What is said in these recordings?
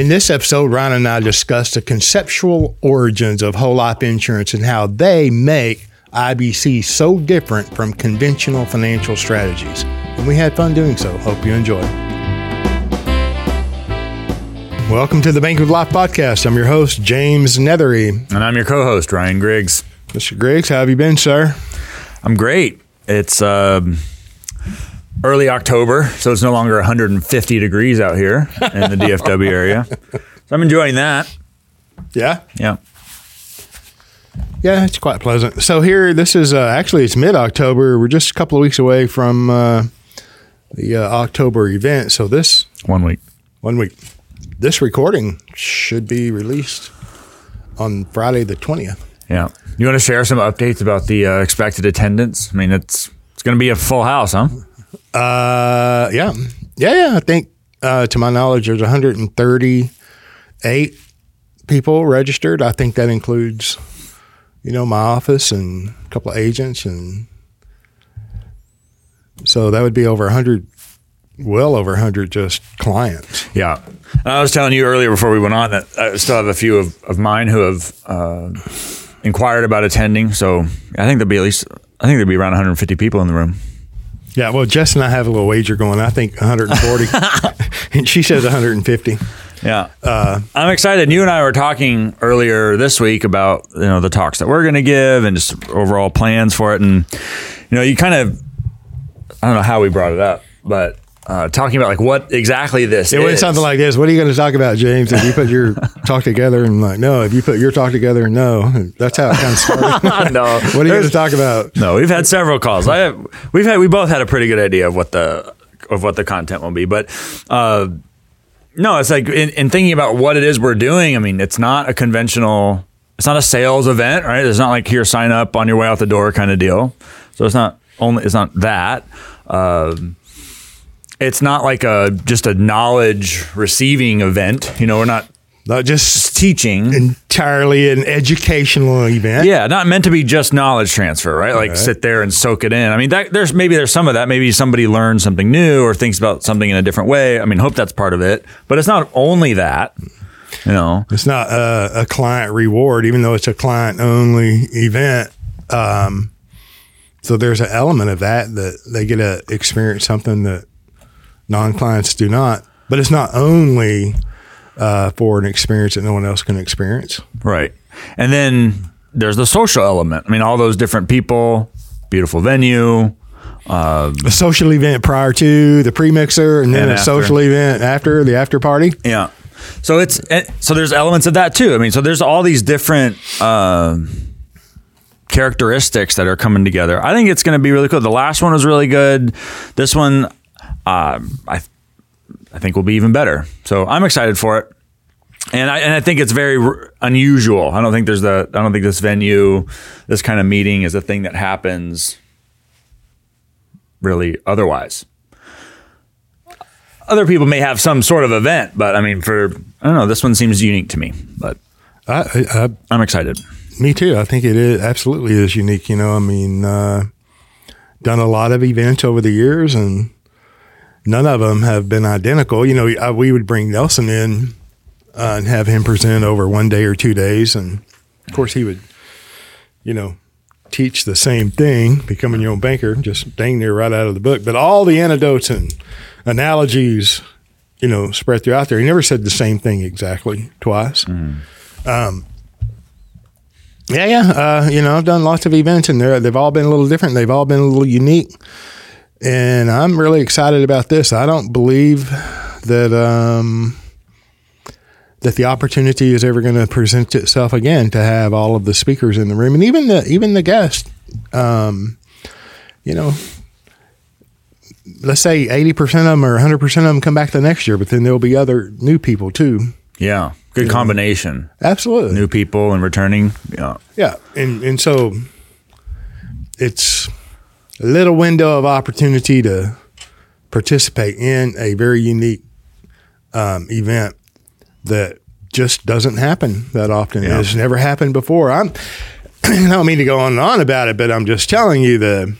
In this episode, Ryan and I discuss the conceptual origins of whole life insurance and how they make IBC so different from conventional financial strategies. And we had fun doing so. Hope you enjoy. Welcome to the Banking With Life podcast. I'm your host, James Nethery. And I'm your co-host, Ryan Griggs. Mr. Griggs, how have you been, sir? I'm great. It's early October, so it's no longer 150 degrees out here in the DFW area. So I'm enjoying that. Yeah? Yeah. Yeah, it's quite pleasant. So here, this is actually, it's mid-October. We're just a couple of weeks away from the October event. So this... One week. This recording should be released on Friday the 20th. Yeah. You want to share some updates about the expected attendance? I mean, it's going to be a full house, huh? Yeah. I think, to my knowledge, there's 138 people registered. I think that includes... you know, my office and a couple of agents, and so that would be over 100, well over 100 just clients. Yeah. And I was telling you earlier before we went on that I still have a few of mine who have inquired about attending. So I think there'll be at least around 150 people in the room. Yeah. Well, Jess and I have a little wager going. I think 140 and she says 150. Yeah. I'm excited. You and I were talking earlier this week about, you know, the talks that we're going to give and just overall plans for it. And, you know, you kind of, I don't know how we brought it up, but talking about like what exactly this is. It was something like this. What are you going to talk about, James? If you put your talk together and like, no, if you put your talk together, no. And that's how it kind of started. No. What are you going to talk about? No, we've had several calls. We both had a pretty good idea of what the content will be, but, no, it's like in thinking about what it is we're doing. I mean, it's not a conventional, it's not a sales event, right? It's not like here, sign up on your way out the door kind of deal. So it's not that. It's not like just a knowledge receiving event. You know, we're not just teaching, entirely an educational event. Yeah, not meant to be just knowledge transfer, right? Like sit there and soak it in. I mean, there's some of that. Maybe somebody learns something new or thinks about something in a different way. I mean, hope that's part of it, but it's not only that. You know, it's not a client reward, even though it's a client only event. So there's an element of that they get to experience something that non-clients do not. But it's not only for an experience that no one else can experience. Right. And then there's the social element. I mean, all those different people, beautiful venue. A social event prior to the pre-mixer and then a social event after the after party. Yeah. So so there's elements of that too. I mean, so there's all these different characteristics that are coming together. I think it's going to be really cool. The last one was really good. This one, I think will be even better. So I'm excited for it. And I think it's very unusual. I don't think this venue, this kind of meeting is a thing that happens really otherwise. Other people may have some sort of event, but I mean, I don't know, this one seems unique to me, but I'm excited. Me too. I think it is absolutely is unique. You know, I mean, done a lot of events over the years and none of them have been identical. You know, we would bring Nelson in and have him present over one day or 2 days. And, of course, he would, you know, teach the same thing, Becoming Your Own Banker, just dang near right out of the book. But all the anecdotes and analogies, you know, spread throughout there. He never said the same thing exactly twice. Mm-hmm. You know, I've done lots of events, and they've all been a little different. They've all been a little unique. And I'm really excited about this. I don't believe that the opportunity is ever going to present itself again to have all of the speakers in the room and even the guests. You know, let's say 80% of them or 100% of them come back the next year, but then there'll be other new people too. Yeah, good combination. Absolutely, new people and returning. Yeah, yeah, and so it's a little window of opportunity to participate in a very unique event that just doesn't happen that often. Yeah. It's never happened before. I don't mean to go on and on about it, but I'm just telling you the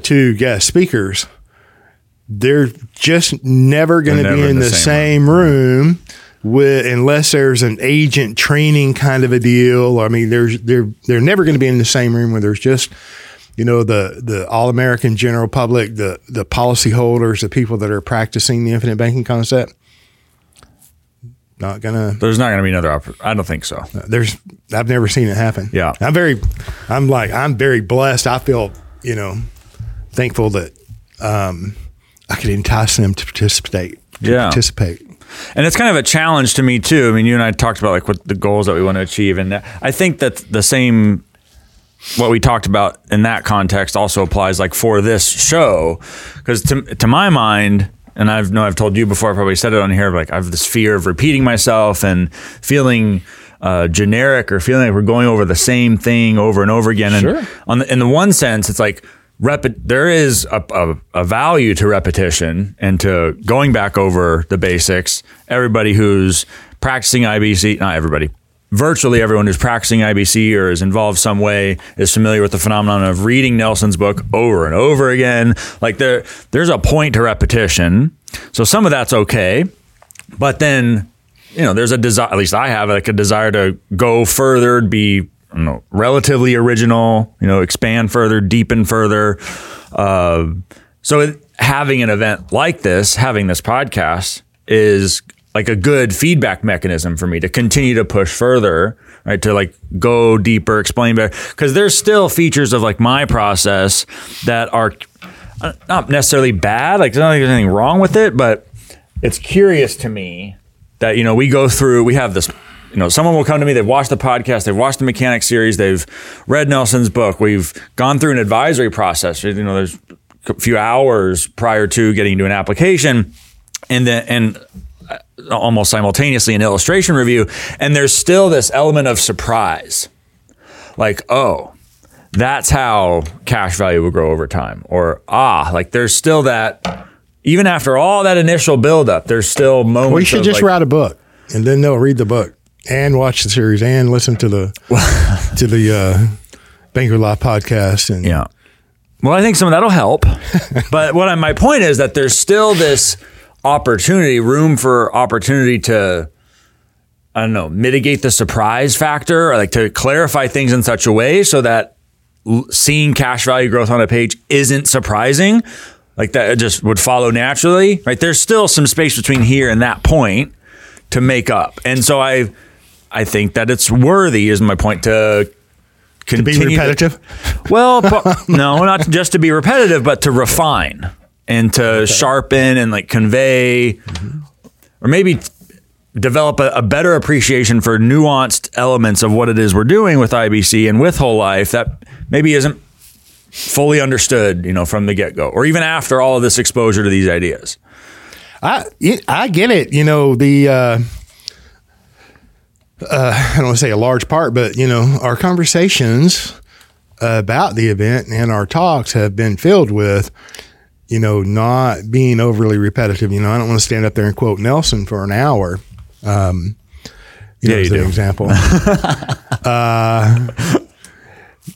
two guest speakers, they're just never going to be in the same room. unless there's an agent training kind of a deal. I mean, they're never going to be in the same room where there's just, you know, the all-American general public, the policyholders, the people that are practicing the infinite banking concept. There's not gonna be another opportunity. I don't think so. I've never seen it happen. Yeah, I'm very blessed. I feel, thankful that I could entice them to participate. And it's kind of a challenge to me too. I mean, you and I talked about what the goals that we want to achieve, and I think that the same what we talked about in that context also applies for this show, because to my mind. And I've told you before, I probably said it on here, I have this fear of repeating myself and feeling generic or feeling like we're going over the same thing over and over again. Sure. And in the one sense, it's there is a value to repetition and to going back over the basics. Everybody who's practicing IBC, not everybody, virtually everyone who's practicing IBC or is involved some way is familiar with the phenomenon of reading Nelson's book over and over again. There's a point to repetition. So some of that's okay. But then, there's a desire, at least I have a desire to go further, be, relatively original, expand further, deepen further. So having an event like this, having this podcast is a good feedback mechanism for me to continue to push further, right? To go deeper, explain better. Because there's still features of my process that are not necessarily bad. There's not anything wrong with it, but it's curious to me that, we go through, we have this, someone will come to me, they've watched the podcast, they've watched the mechanic series, they've read Nelson's book. We've gone through an advisory process, there's a few hours prior to getting to an application and almost simultaneously an illustration review. And there's still this element of surprise. That's how cash value will grow over time. Or, there's still that, even after all that initial buildup, there's still moments. We should just write a book, and then they'll read the book and watch the series and listen to the Banking With Life podcast. And yeah. Well, I think some of that'll help. But my point is that there's still this room for opportunity to, mitigate the surprise factor, or to clarify things in such a way so that seeing cash value growth on a page isn't surprising. That it just would follow naturally, right? There's still some space between here and that point to make up. And so I think that it's worthy, is my point, to continue. To be repetitive? No, not just to be repetitive, but to refine. And to sharpen and convey, or maybe develop a better appreciation for nuanced elements of what it is we're doing with IBC and with Whole Life that maybe isn't fully understood, from the get-go, or even after all of this exposure to these ideas. I get it. I don't want to say a large part, but our conversations about the event and our talks have been filled with, not being overly repetitive. I don't want to stand up there and quote Nelson for an hour. As an example.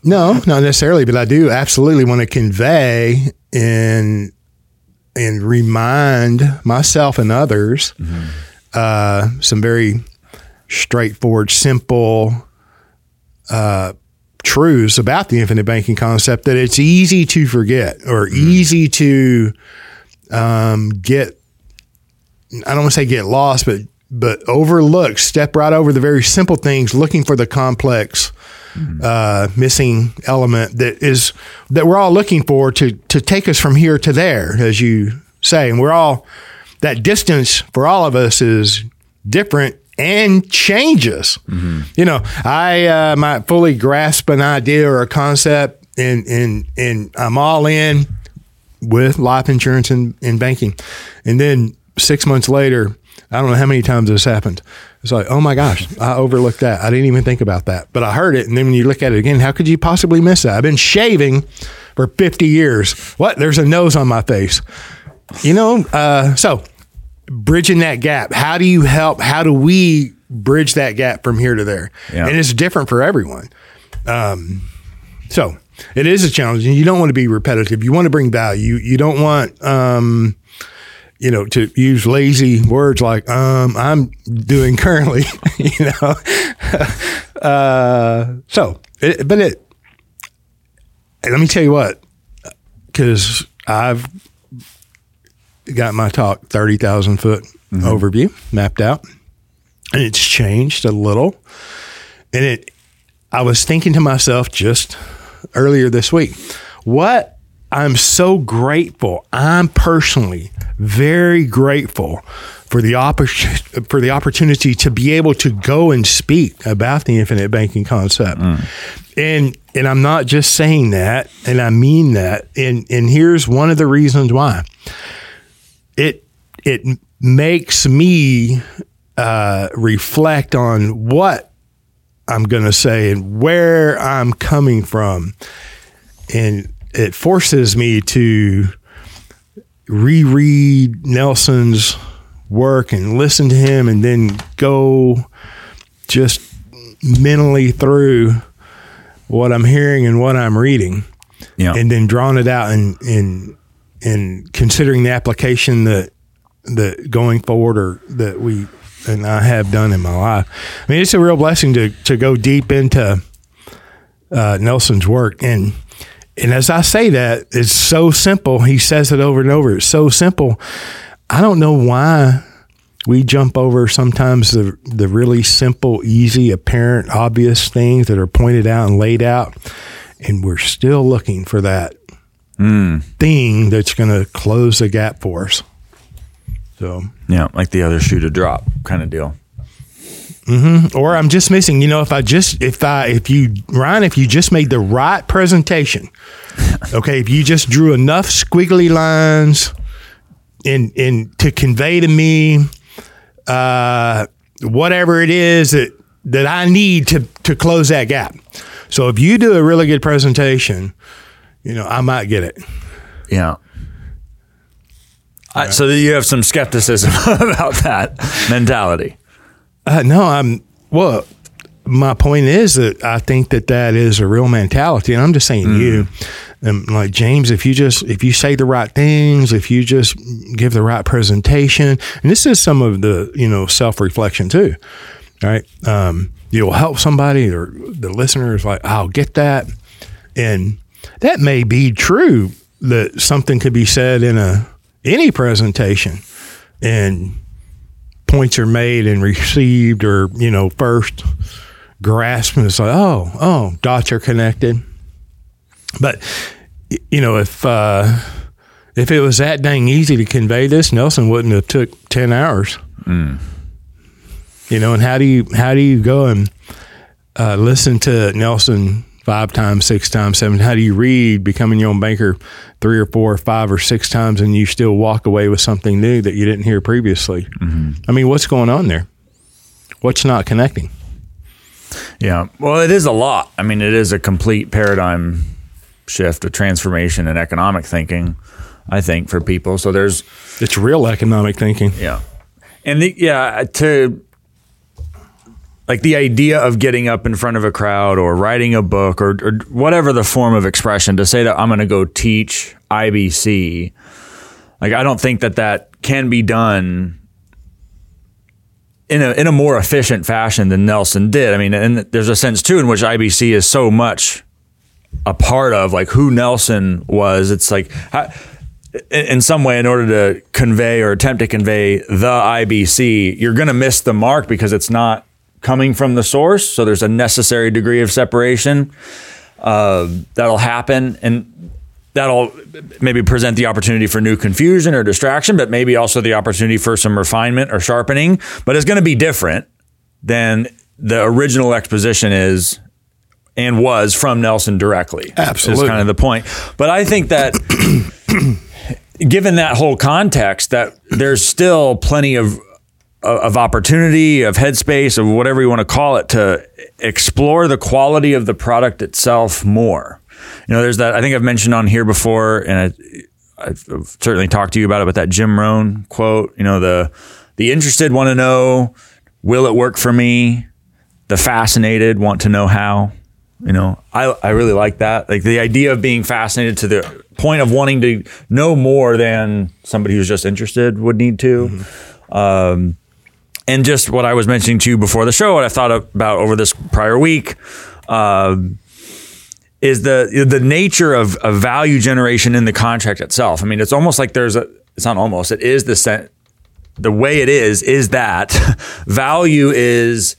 No, not necessarily, but I do absolutely want to convey and remind myself and others some very straightforward, simple truths about the infinite banking concept that it's easy to forget, or easy to I don't want to say get lost, but overlook, step right over the very simple things, looking for the complex missing element that we're all looking for to take us from here to there, as you say. And we're all, that distance for all of us is different and changes. I might fully grasp an idea or a concept, and I'm all in with life insurance and banking. And then 6 months later, I don't know how many times this happened. It's oh my gosh, I overlooked that. I didn't even think about that, but I heard it. And then when you look at it again, how could you possibly miss that? I've been shaving for 50 years. What? There's a nose on my face. So bridging that gap. How do we bridge that gap from here to there? Yeah. And it's different for everyone. So it is a challenge, and you don't want to be repetitive. You want to bring value. You don't want, you know, to use lazy words like I'm doing currently, you know. Let me tell you what, because I've got my talk 30,000 foot overview mapped out, and it's changed a little. And I was thinking to myself just earlier this week, what I'm so grateful. I'm personally very grateful for the opportunity to be able to go and speak about the infinite banking concept. And I'm not just saying that, and I mean that. And here's one of the reasons why. It makes me reflect on what I'm going to say and where I'm coming from. And it forces me to reread Nelson's work and listen to him, and then go just mentally through what I'm hearing and what I'm reading, and then drawing it out and considering the application that going forward or that I have done in my life. I mean, it's a real blessing to go deep into Nelson's work. And as I say that, it's so simple. He says it over and over. It's so simple. I don't know why we jump over sometimes the really simple, easy, apparent, obvious things that are pointed out and laid out, and we're still looking for that thing that's going to close the gap for us. So yeah, like the other shoe to drop kind of deal. Mm-hmm. Or I'm just missing, you know, if you just made the right presentation, okay, if you just drew enough squiggly lines in to convey to me, whatever it is that I need to close that gap. So if you do a really good presentation, you know, I might get it. Yeah. So you have some skepticism about that mentality. No, my point is that I think that is a real mentality, and I'm just saying like James, if you say the right things, if you just give the right presentation, and this is some of the, you know, self-reflection too, right? You'll help somebody, or the listener is like, I'll get that. And that may be true that something could be said in any presentation, and points are made and received, or, you know, first grasp, and it's like, oh, dots are connected. But, you know, if it was that dang easy to convey this, Nelson wouldn't have took 10 hours. You know, and how do you go and listen to Nelson 5 times, 6 times, 7? How do you read Becoming Your Own Banker 3 or 4 or 5 or 6 times, and you still walk away with something new that you didn't hear previously? I mean, what's going on there? What's not connecting? Yeah. Well, it is a lot. I mean, it is a complete paradigm shift, a transformation in economic thinking, I think, for people. So it's real economic thinking. Yeah. And like the idea of getting up in front of a crowd or writing a book or whatever the form of expression to say that I'm going to go teach IBC. Like, I don't think that can be done in a more efficient fashion than Nelson did. I mean, and there's a sense too in which IBC is so much a part of like who Nelson was. It's like in some way, in order to convey or attempt to convey the IBC, you're going to miss the mark because it's not coming from the source. So there's a necessary degree of separation that'll happen, and that'll maybe present the opportunity for new confusion or distraction, but maybe also the opportunity for some refinement or sharpening. But it's going to be different than the original exposition is and was from Nelson directly. Absolutely. Is kind of the point. But I think that given that whole context, that there's still plenty of opportunity, of headspace, of whatever you want to call it, to explore the quality of the product itself more. You know, there's that, I think I've mentioned on here before, and I've certainly talked to you about it, but that Jim Rohn quote, you know, the interested want to know, will it work for me? The fascinated want to know how. You know, I really like that. Like the idea of being fascinated to the point of wanting to know more than somebody who's just interested would need to. Mm-hmm. And just what I was mentioning to you before the show, what I thought about over this prior week, is the nature of value generation in the contract itself. I mean, it's almost like there's a, it's not almost, it is the way it is that value is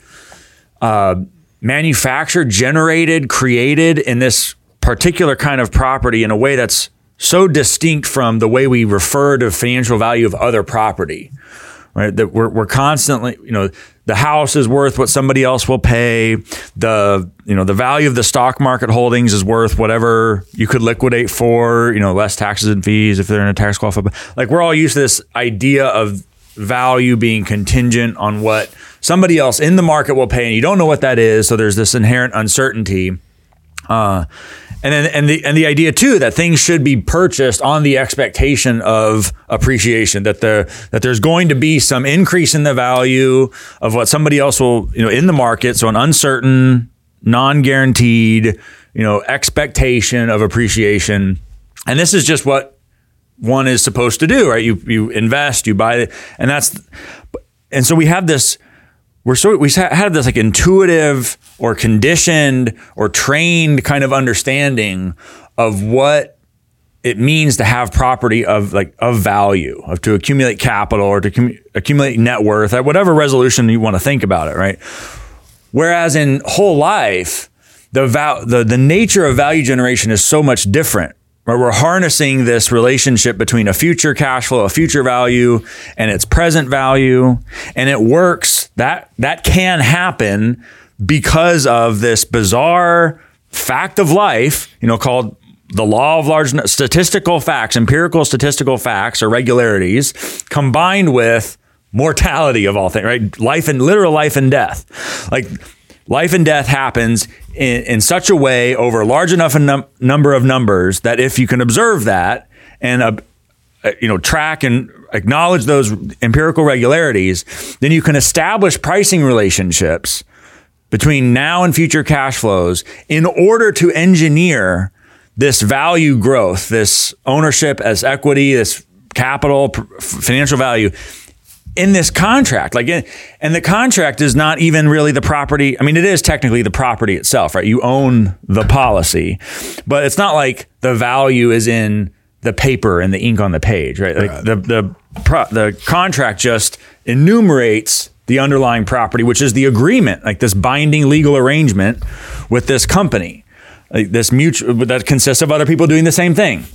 manufactured, generated, created in this particular kind of property in a way that's so distinct from the way we refer to financial value of other property, right? That we're constantly, you know, the house is worth what somebody else will pay. The, you know, the value of the stock market holdings is worth whatever you could liquidate for, you know, less taxes and fees if they're in a tax qualified. Like, we're all used to this idea of value being contingent on what somebody else in the market will pay, and you don't know what that is. So there's this inherent uncertainty. And the idea too that things should be purchased on the expectation of appreciation, that there's going to be some increase in the value of what somebody else will, you know, in the market. So an uncertain, non-guaranteed, you know, expectation of appreciation. And this is just what one is supposed to do, right? You invest, you buy it, and that's, and so we have this. We have this like intuitive or conditioned or trained kind of understanding of what it means to have property of value, of to accumulate capital or to accumulate net worth at whatever resolution you want to think about it, right? Whereas in whole life, the nature of value generation is so much different. Right? We're harnessing this relationship between a future cash flow, a future value, and its present value, and it works. That can happen because of this bizarre fact of life, you know, called the law of large statistical facts, empirical statistical facts or regularities, combined with mortality of all things, right? Life and literal life and death. Like, life and death happens in such a way over a large enough number of numbers that if you can observe that and you know, track and acknowledge those empirical regularities, then you can establish pricing relationships between now and future cash flows in order to engineer this value growth, this ownership as equity, this capital, financial value in this contract. Like, and the contract is not even really the property. I mean, it is technically the property itself, right? You own the policy, but it's not like the value is in the paper and the ink on the page, right? Like, right. The contract just enumerates the underlying property, which is the agreement, like this binding legal arrangement with this company, like this mutual that consists of other people doing the same thing.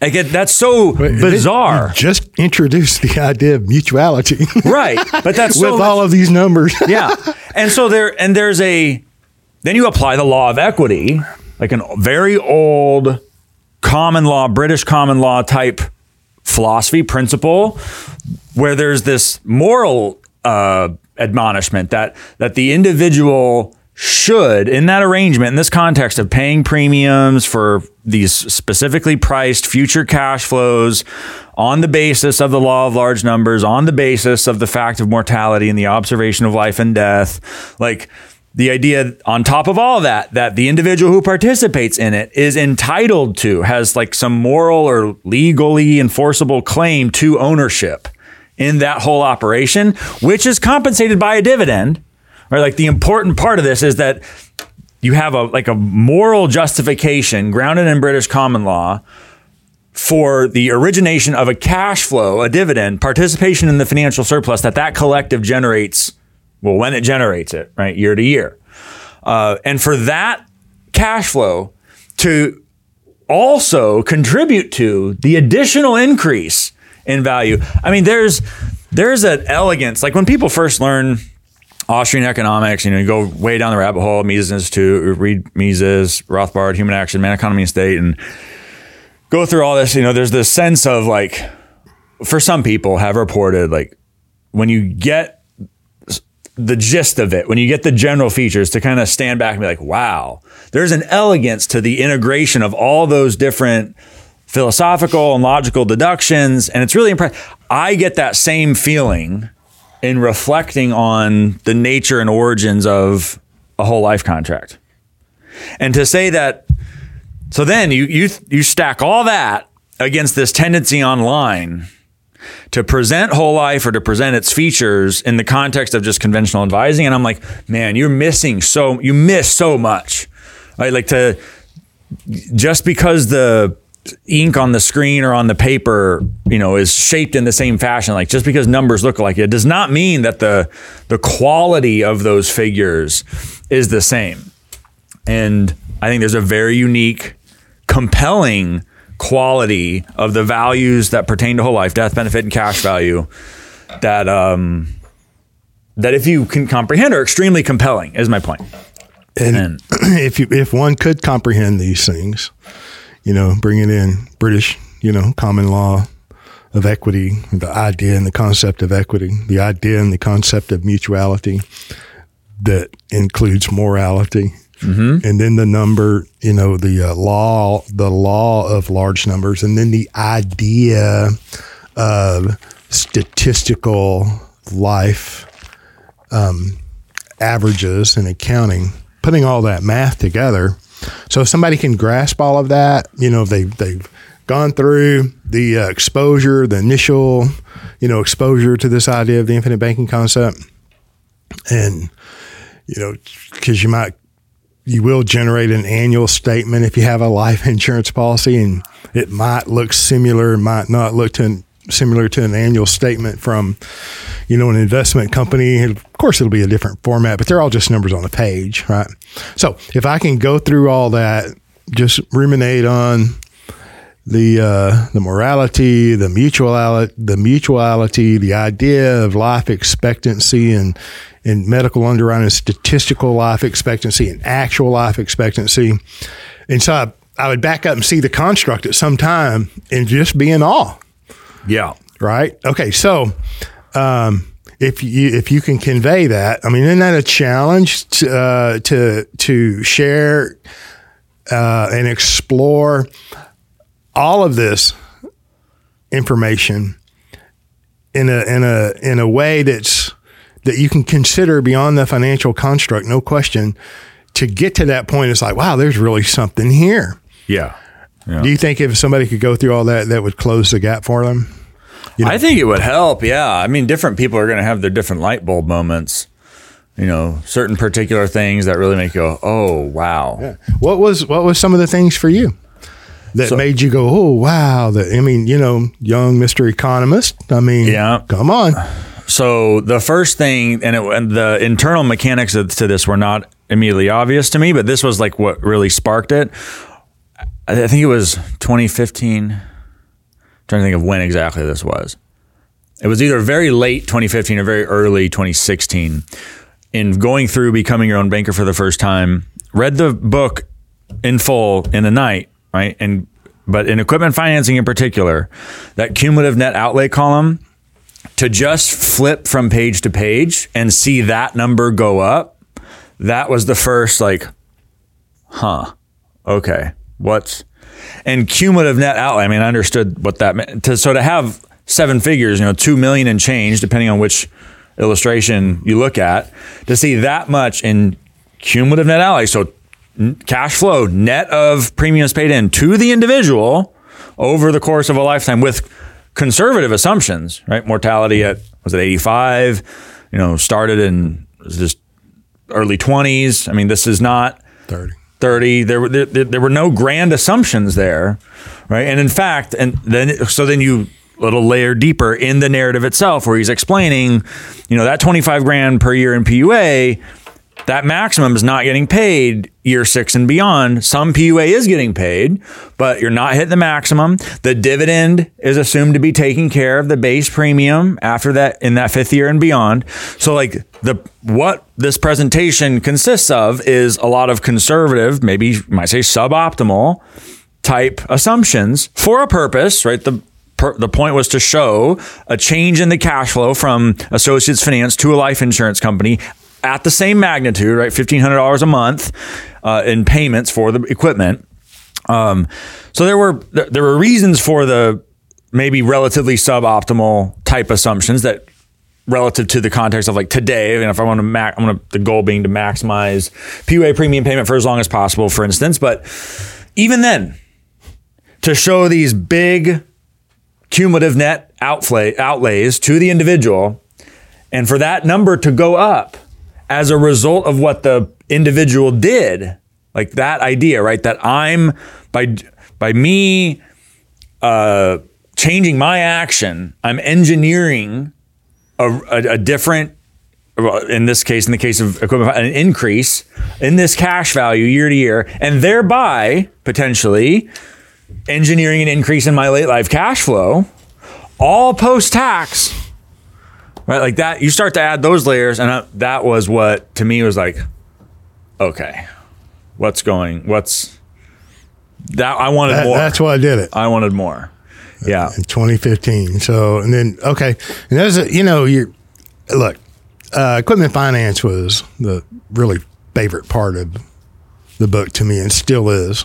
Like, that's so bizarre. You just introduced the idea of mutuality, right? But that's with all of these numbers, yeah. And so then you apply the law of equity, like a very old common law, British common law type philosophy principle, where there's this moral admonishment that the individual should, in that arrangement, in this context of paying premiums for these specifically priced future cash flows on the basis of the law of large numbers, on the basis of the fact of mortality and the observation of life and death, like the idea on top of all that the individual who participates in it is entitled to, has like some moral or legally enforceable claim to ownership in that whole operation, which is compensated by a dividend. Right? Like, the important part of this is that you have a moral justification grounded in British common law for the origination of a cash flow, a dividend, participation in the financial surplus that collective generates. Well, when it generates it, right, year to year. And for that cash flow to also contribute to the additional increase in value. I mean, there's an elegance. Like, when people first learn Austrian economics, you know, you go way down the rabbit hole, Mises Institute, read Mises, Rothbard, Human Action, Man, Economy, and State, and go through all this. You know, there's this sense of, like, for some people have reported, like, when you get the gist of it, when you get the general features, to kind of stand back and be like, wow, there's an elegance to the integration of all those different philosophical and logical deductions. And it's really impressive. I get that same feeling in reflecting on the nature and origins of a whole life contract. And to say that So then you stack all that against this tendency online to present whole life or to present its features in the context of just conventional advising. And I'm like, man, you miss so much, right? Like to just because the ink on the screen or on the paper, you know, is shaped in the same fashion. Like just because numbers look like it does not mean that the quality of those figures is the same. And I think there's a very unique, compelling quality of the values that pertain to whole life, death benefit, and cash value that that if you can comprehend are extremely compelling, is my point. And if one could comprehend these things, you know, bringing in British, you know, common law of equity, the idea and the concept of equity, the idea and the concept of mutuality that includes morality. Mm-hmm. And then the number, you know, the law of large numbers, and then the idea of statistical life averages and accounting, putting all that math together. So if somebody can grasp all of that, you know, they've gone through the exposure, the initial, you know, exposure to this idea of the infinite banking concept. And, you know, because you will generate an annual statement if you have a life insurance policy, and it might look similar, might not look similar to an annual statement from, you know, an investment company. And of course, it'll be a different format, but they're all just numbers on a page, right? So if I can go through all that, just ruminate on the morality, the mutuality, the idea of life expectancy and medical underwriting, statistical life expectancy and actual life expectancy. And so I would back up and see the construct at some time and just be in awe. Yeah. Right. Okay. So, if you can convey that, I mean, isn't that a challenge to share, and explore all of this information in a way that you can consider beyond the financial construct, no question, to get to that point. It's like, wow, there's really something here. Yeah. Yeah. Do you think if somebody could go through all that, that would close the gap for them? You know? I think it would help. Yeah. I mean, different people are going to have their different light bulb moments, you know, certain particular things that really make you go, oh, wow. Yeah. What was some of the things for you that made you go, oh, wow. I mean, you know, young Mr. Economist. I mean, yeah. Come on. So the first thing, and the internal mechanics to this were not immediately obvious to me, but this was like what really sparked it. I think it was 2015. I'm trying to think of when exactly this was. It was either very late 2015 or very early 2016. In going through Becoming Your Own Banker for the first time, read the book in full in the night, right? But in equipment financing in particular, that cumulative net outlay column, to just flip from page to page and see that number go up, that was the first like, huh, okay, and cumulative net outlay. I mean, I understood what that meant. So to have seven figures, you know, 2 million and change, depending on which illustration you look at, to see that much in cumulative net outlay. So cash flow, net of premiums paid in to the individual over the course of a lifetime with conservative assumptions, right? Mortality at, was it 85? You know, started in just early 20s. I mean, this is not 30. There were no grand assumptions there, right? And in fact, then you little layer deeper in the narrative itself where he's explaining, you know, that 25 grand per year in PUA, that maximum is not getting paid year 6 and beyond. Some PUA is getting paid, but you're not hitting the maximum. The dividend is assumed to be taking care of the base premium after that in that 5th year and beyond. So like what this presentation consists of is a lot of conservative, maybe you might say suboptimal type assumptions for a purpose, right? The point was to show a change in the cash flow from associates finance to a life insurance company at the same magnitude, right? $1,500 a month in payments for the equipment. So there were reasons for the maybe relatively suboptimal type assumptions that relative to the context of like today, and if I want to the goal being to maximize PUA premium payment for as long as possible, for instance, but Even then, to show these big cumulative net outlays to the individual, and for that number to go up as a result of what the individual did, like that idea, right? That I'm by me changing my action, I'm engineering a different, in this case, in the case of equipment, an increase in this cash value year to year, and thereby potentially engineering an increase in my late life cash flow, all post-tax, right? Like that, you start to add those layers, and that was what to me was like, okay, I wanted more. That's why I did it. I wanted more. Yeah. In 2015. So, and then, okay. And there's a, look, equipment finance was the really favorite part of the book to me, and still is,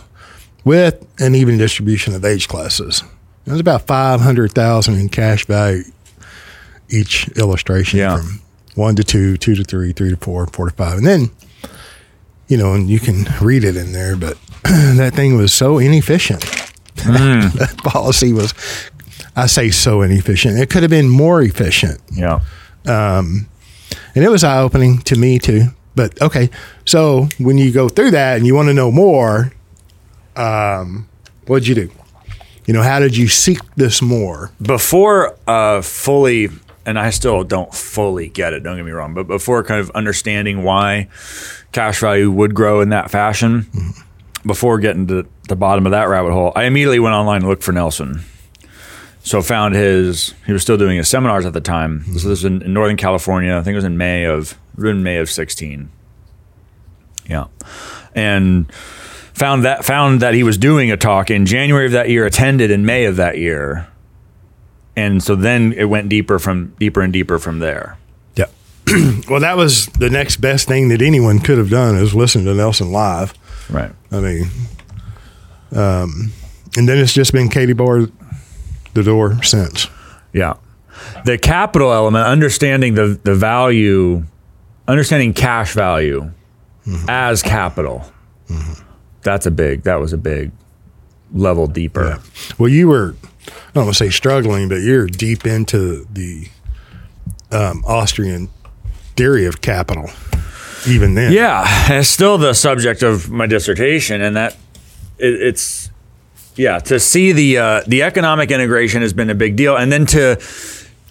with an even distribution of age classes. It was about 500,000 in cash value each illustration, from 1 to 2, 2 to 3, 3 to 4, 4 to 5. And then, and you can read it in there, but that thing was so inefficient. That policy was, I say, so inefficient. It could have been more efficient. Yeah. And it was eye-opening to me too. But okay, so when you go through that and you want to know more, what'd you do? How did you seek this more? Before fully, and I still don't fully get it, don't get me wrong, but before kind of understanding why cash value would grow in that fashion, before getting to the bottom of that rabbit hole, I immediately went online and looked for Nelson. So found he was still doing his seminars at the time. So this was in Northern California. I think it was in May of 2016. Yeah. And found that he was doing a talk in January of that year, attended in May of that year. And so then it went deeper and deeper from there. Yeah. Well, that was the next best thing that anyone could have done, is listen to Nelson live. Right. I mean, and then it's just been Katie Barr the door since. Yeah. The capital element, understanding the value, understanding cash value as capital. That was a big level deeper. Yeah. Well, you were, I don't want to say struggling, but you're deep into the Austrian theory of capital even then. Yeah. It's still the subject of my dissertation, and that it's, yeah, to see the economic integration has been a big deal, and then to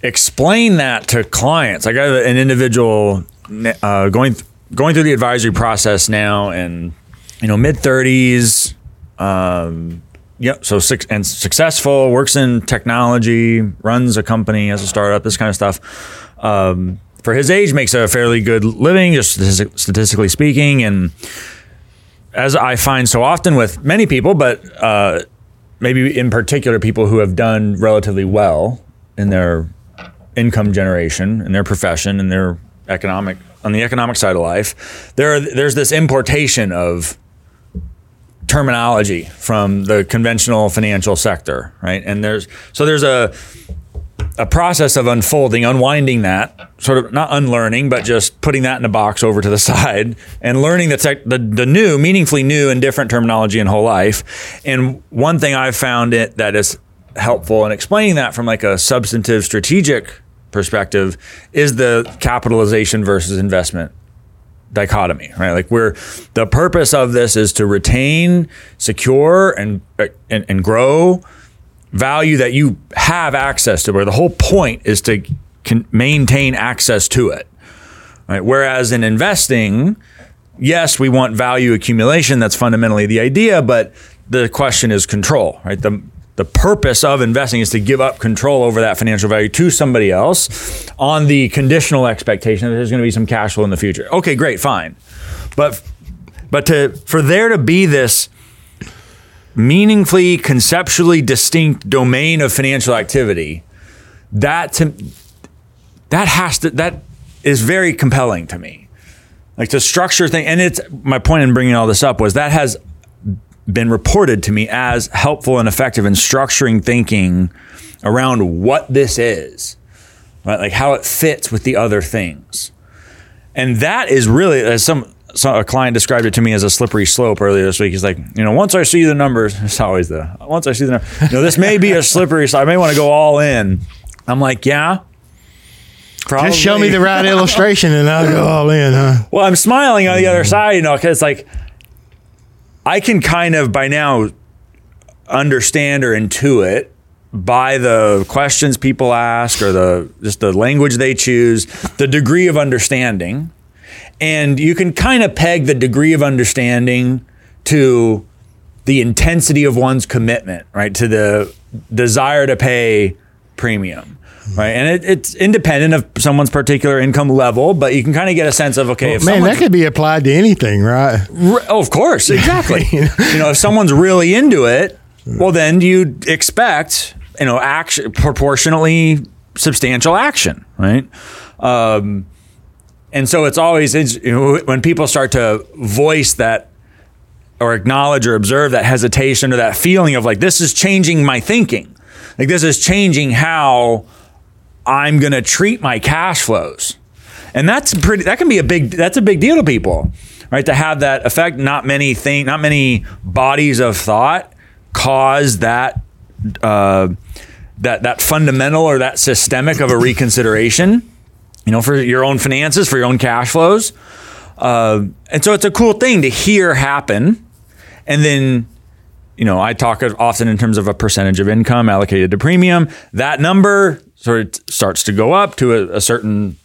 explain that to clients. Like I have an individual going through the advisory process now, and mid 30s, and successful, works in technology, runs a company, has a startup, this kind of stuff. For his age, makes a fairly good living, just statistically speaking, and as I find so often with many people, but maybe in particular people who have done relatively well in their income generation, in their profession, in their on the economic side of life, there's this importation of terminology from the conventional financial sector, right? And there's a process of unwinding that, sort of not unlearning, but just putting that in a box over to the side and learning the new, meaningfully new and different terminology in whole life. And one thing I've found that is helpful in explaining that from like a substantive strategic perspective is the capitalization versus investment dichotomy, right? Like the purpose of this is to retain, secure, and grow value that you have access to, where the whole point is to maintain access to it, right? Whereas in investing, yes, we want value accumulation. That's fundamentally the idea, but the question is control, right? The purpose of investing is to give up control over that financial value to somebody else on the conditional expectation that there's going to be some cash flow in the future. Okay, great, fine. But for there to be this meaningfully, conceptually distinct domain of financial activity, that is very compelling to me. Like the structure thing, and it's my point in bringing all this up was that has been reported to me as helpful and effective in structuring thinking around what this is, right? Like how it fits with the other things. And that is really, as some a client described it to me as a slippery slope earlier this week. He's like, you know, once I see the numbers, it's always once I see the numbers, you know, this may be a slippery slope. I may want to go all in. I'm like, yeah. Probably. Just show me the right illustration and I'll go all in, huh? Well, I'm smiling on the other side, you know, because like I can kind of by now understand or intuit by the questions people ask or the language they choose, the degree of understanding. And you can kind of peg the degree of understanding to the intensity of one's commitment, right? To the desire to pay premium, right? And it's independent of someone's particular income level, but you can kind of get a sense of, okay, well, if man, that could be applied to anything, right? Oh, of course, exactly. You know, if someone's really into it, well, then you expect, you know, action, proportionally substantial action, right? And so it's always, you know, when people start to voice that or acknowledge or observe that hesitation or that feeling of like, this is changing my thinking. Like this is changing how I'm going to treat my cash flows. And that's a big deal to people, right? To have that effect, not many bodies of thought cause that fundamental or that systemic of a reconsideration, you know, for your own finances, for your own cash flows. And so it's a cool thing to hear happen. And then, you know, I talk often in terms of a percentage of income allocated to premium. That number sort of starts to go up to a certain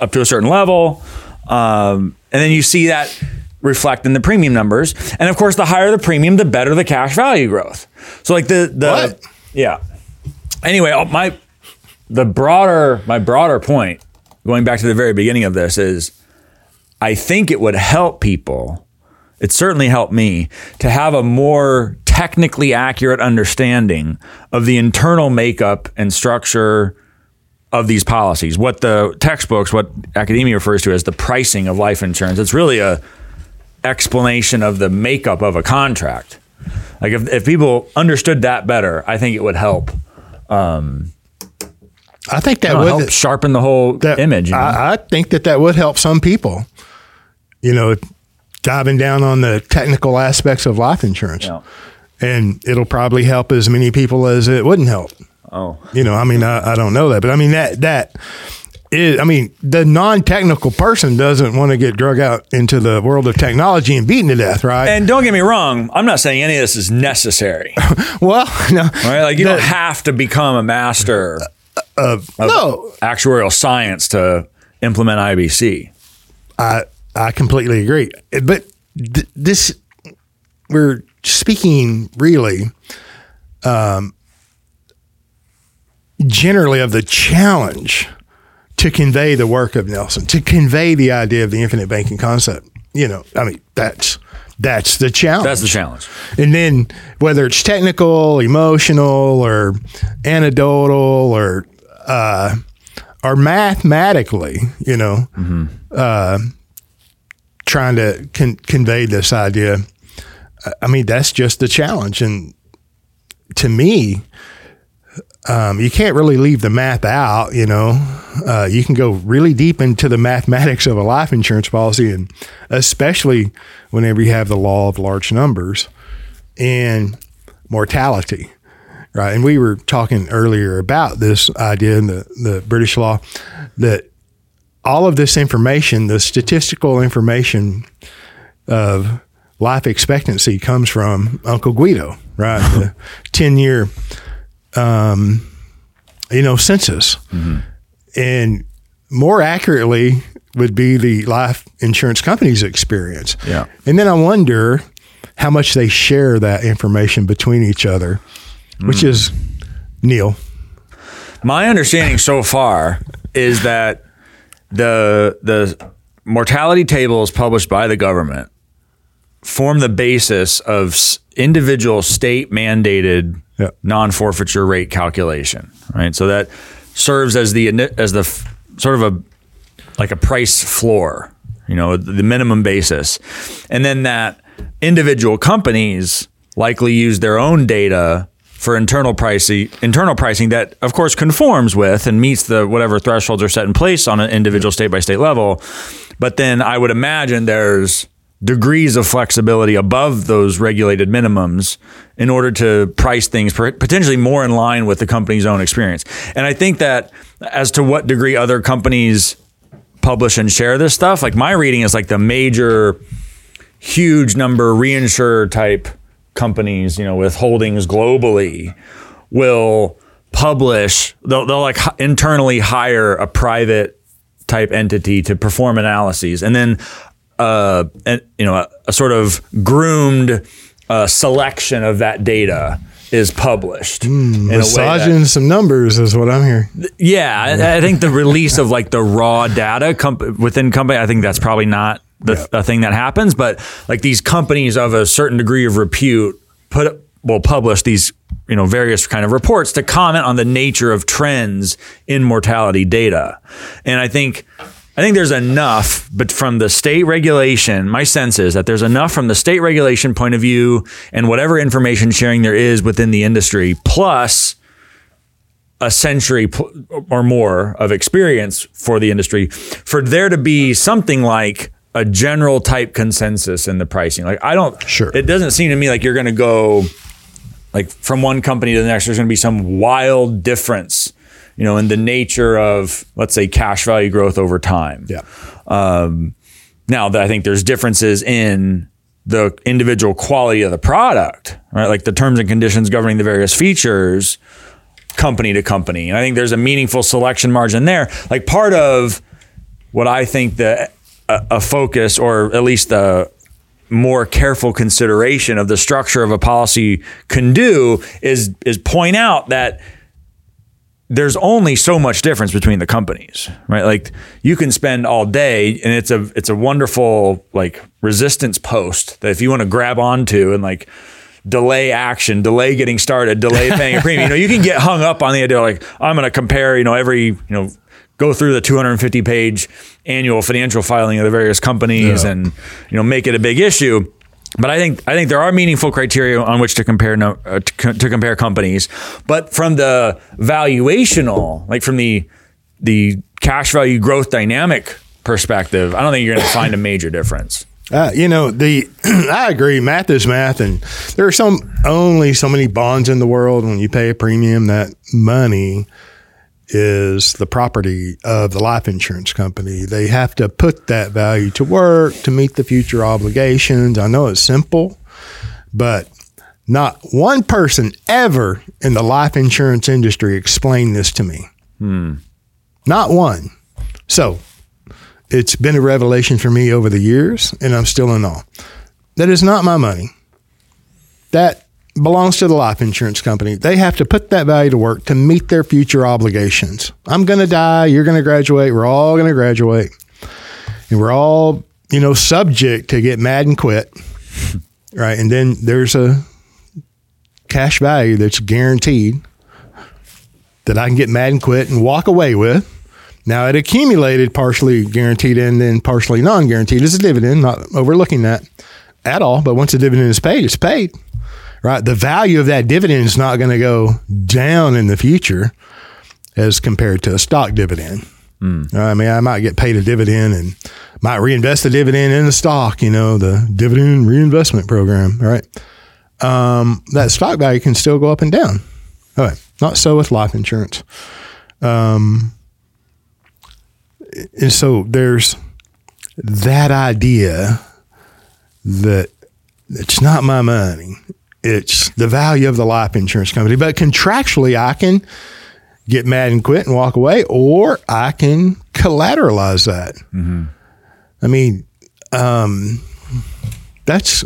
level. And then you see that reflect in the premium numbers. And of course, the higher the premium, the better the cash value growth. So like yeah. Anyway, my broader point, going back to the very beginning of this, is I think it would help people. It certainly helped me to have a more technically accurate understanding of the internal makeup and structure of these policies, what the textbooks, what academia refers to as the pricing of life insurance. It's really a explanation of the makeup of a contract. Like if people understood that better, I think it would help. I think that would help sharpen the whole image. You know? I think that would help some people, you know, diving down on the technical aspects of life insurance. Yeah. And it'll probably help as many people as it wouldn't help. Oh, you know, I mean, I don't know that, but I mean, the non-technical person doesn't want to get drug out into the world of technology and beaten to death, right? And don't get me wrong, I'm not saying any of this is necessary. Well, no. Right? Like you don't have to become a master of actuarial science to implement IBC. I completely agree. But we're speaking really generally of the challenge to convey the work of Nelson, to convey the idea of the infinite banking concept. You know, I mean, that's the challenge. That's the challenge. And then whether it's technical, emotional, or anecdotal, or mathematically, you know, trying to convey this idea. I mean, that's just the challenge. And to me, you can't really leave the math out, you know. You can go really deep into the mathematics of a life insurance policy, and especially whenever you have the law of large numbers and mortality, right? And we were talking earlier about this idea in the British law that all of this information, the statistical information of life expectancy, comes from Uncle Guido, right? The 10-year you know, census. Mm-hmm. And more accurately would be the life insurance company's experience. Yeah. And then I wonder how much they share that information between each other, which is nil. My understanding so far is that the mortality tables published by the government form the basis of individual state mandated non-forfeiture rate calculation, right? So that serves as the sort of a price floor, you know, the minimum basis. And then that individual companies likely use their own data for internal pricing that of course conforms with and meets the whatever thresholds are set in place on an individual state by state level. But then I would imagine there's degrees of flexibility above those regulated minimums in order to price things potentially more in line with the company's own experience. And I think that as to what degree other companies publish and share this stuff, like my reading is like the major huge number reinsurer type companies, you know, with holdings globally will publish, they'll like internally hire a private type entity to perform analyses. And then, a sort of groomed selection of that data is published. Massaging some numbers is what I'm hearing. Yeah, I think the release of like the raw data within company, I think that's probably not the thing that happens, but like these companies of a certain degree of repute will publish these, you know, various kind of reports to comment on the nature of trends in mortality data. And I think there's enough, but from the state regulation, my sense is that there's enough from the state regulation point of view and whatever information sharing there is within the industry, plus a century or more of experience for the industry, for there to be something like a general type consensus in the pricing. Like it doesn't seem to me like you're going to go like from one company to the next, there's going to be some wild difference, you know, in the nature of, let's say, cash value growth over time. Yeah. Now that I think there's differences in the individual quality of the product, right? Like the terms and conditions governing the various features, company to company. And I think there's a meaningful selection margin there. Like part of what I think that a focus, or at least the more careful consideration of the structure of a policy can do, is point out that there's only so much difference between the companies, right? Like you can spend all day, and it's a wonderful like resistance post that if you want to grab onto and like delay action, delay getting started, delay paying a premium, you know, you can get hung up on the idea like, I'm going to compare, you know, every, you know, go through the 250 page annual financial filing of the various companies and, you know, make it a big issue. But I think there are meaningful criteria on which to compare compare companies. But from the valuational, like from the cash value growth dynamic perspective, I don't think you're going to find a major difference. I agree. Math is math, and there are only so many bonds in the world. When you pay a premium, that money is the property of the life insurance company. They have to put that value to work to meet the future obligations. I know it's simple, but not one person ever in the life insurance industry explained this to me. Not one. So it's been a revelation for me over the years, and I'm still in awe. That is not my money. That belongs to the life insurance company. They have to put that value to work to meet their future obligations. I'm going to die. You're going to graduate. We're all going to graduate. And we're all, you know, subject to get mad and quit. Right. And then there's a cash value that's guaranteed that I can get mad and quit and walk away with. Now, it accumulated partially guaranteed and then partially non-guaranteed as a dividend, not overlooking that at all. But once the dividend is paid, it's paid. Right, the value of that dividend is not going to go down in the future as compared to a stock dividend. I mean, I might get paid a dividend and might reinvest the dividend in the stock, you know, the dividend reinvestment program, right? That stock value can still go up and down. All right, not so with life insurance. And so there's that idea that it's not my money. It's the value of the life insurance company. But contractually, I can get mad and quit and walk away, or I can collateralize that. Mm-hmm. I mean, that's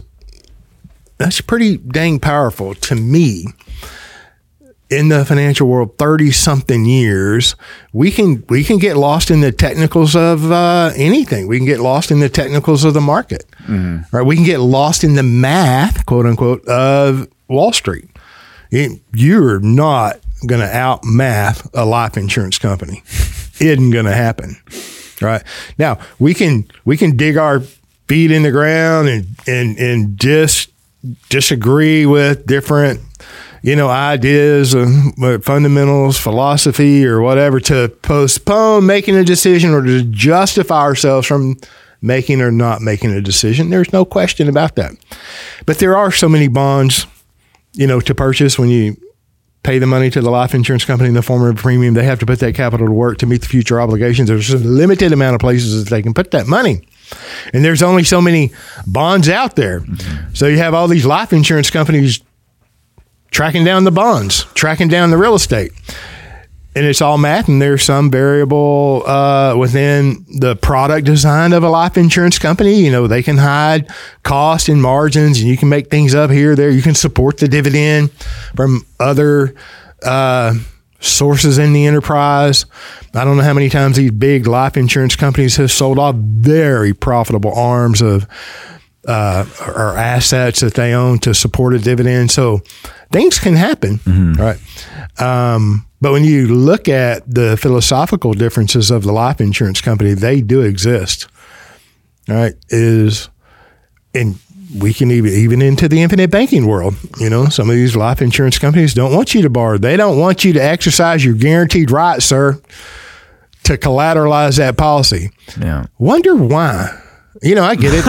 pretty dang powerful to me. In the financial world, 30-something years, we can get lost in the technicals of anything. We can get lost in the technicals of the market. Mm-hmm. Right? We can get lost in the math, quote unquote, of Wall Street. You're not going to out-math a life insurance company. Isn't going to happen. Right? Now, we can dig our feet in the ground and disagree with different you know, ideas, fundamentals, philosophy, or whatever, to postpone making a decision or to justify ourselves from making or not making a decision. There's no question about that. But there are so many bonds, you know, to purchase when you pay the money to the life insurance company in the form of a premium. They have to put that capital to work to meet the future obligations. There's a limited amount of places that they can put that money. And there's only so many bonds out there. Mm-hmm. So you have all these life insurance companies tracking down the bonds, tracking down the real estate. And it's all math, and there's some variable within the product design of a life insurance company. You know, they can hide cost and margins, and you can make things up here or there. You can support the dividend from other sources in the enterprise. I don't know how many times these big life insurance companies have sold off very profitable arms of or assets that they own to support a dividend. So things can happen, mm-hmm. right? But when you look at the philosophical differences of the life insurance company, they do exist, right? And we can even into the infinite banking world, you know, some of these life insurance companies don't want you to borrow. They don't want you to exercise your guaranteed right, sir, to collateralize that policy. Yeah. Wonder why. You know, I get it.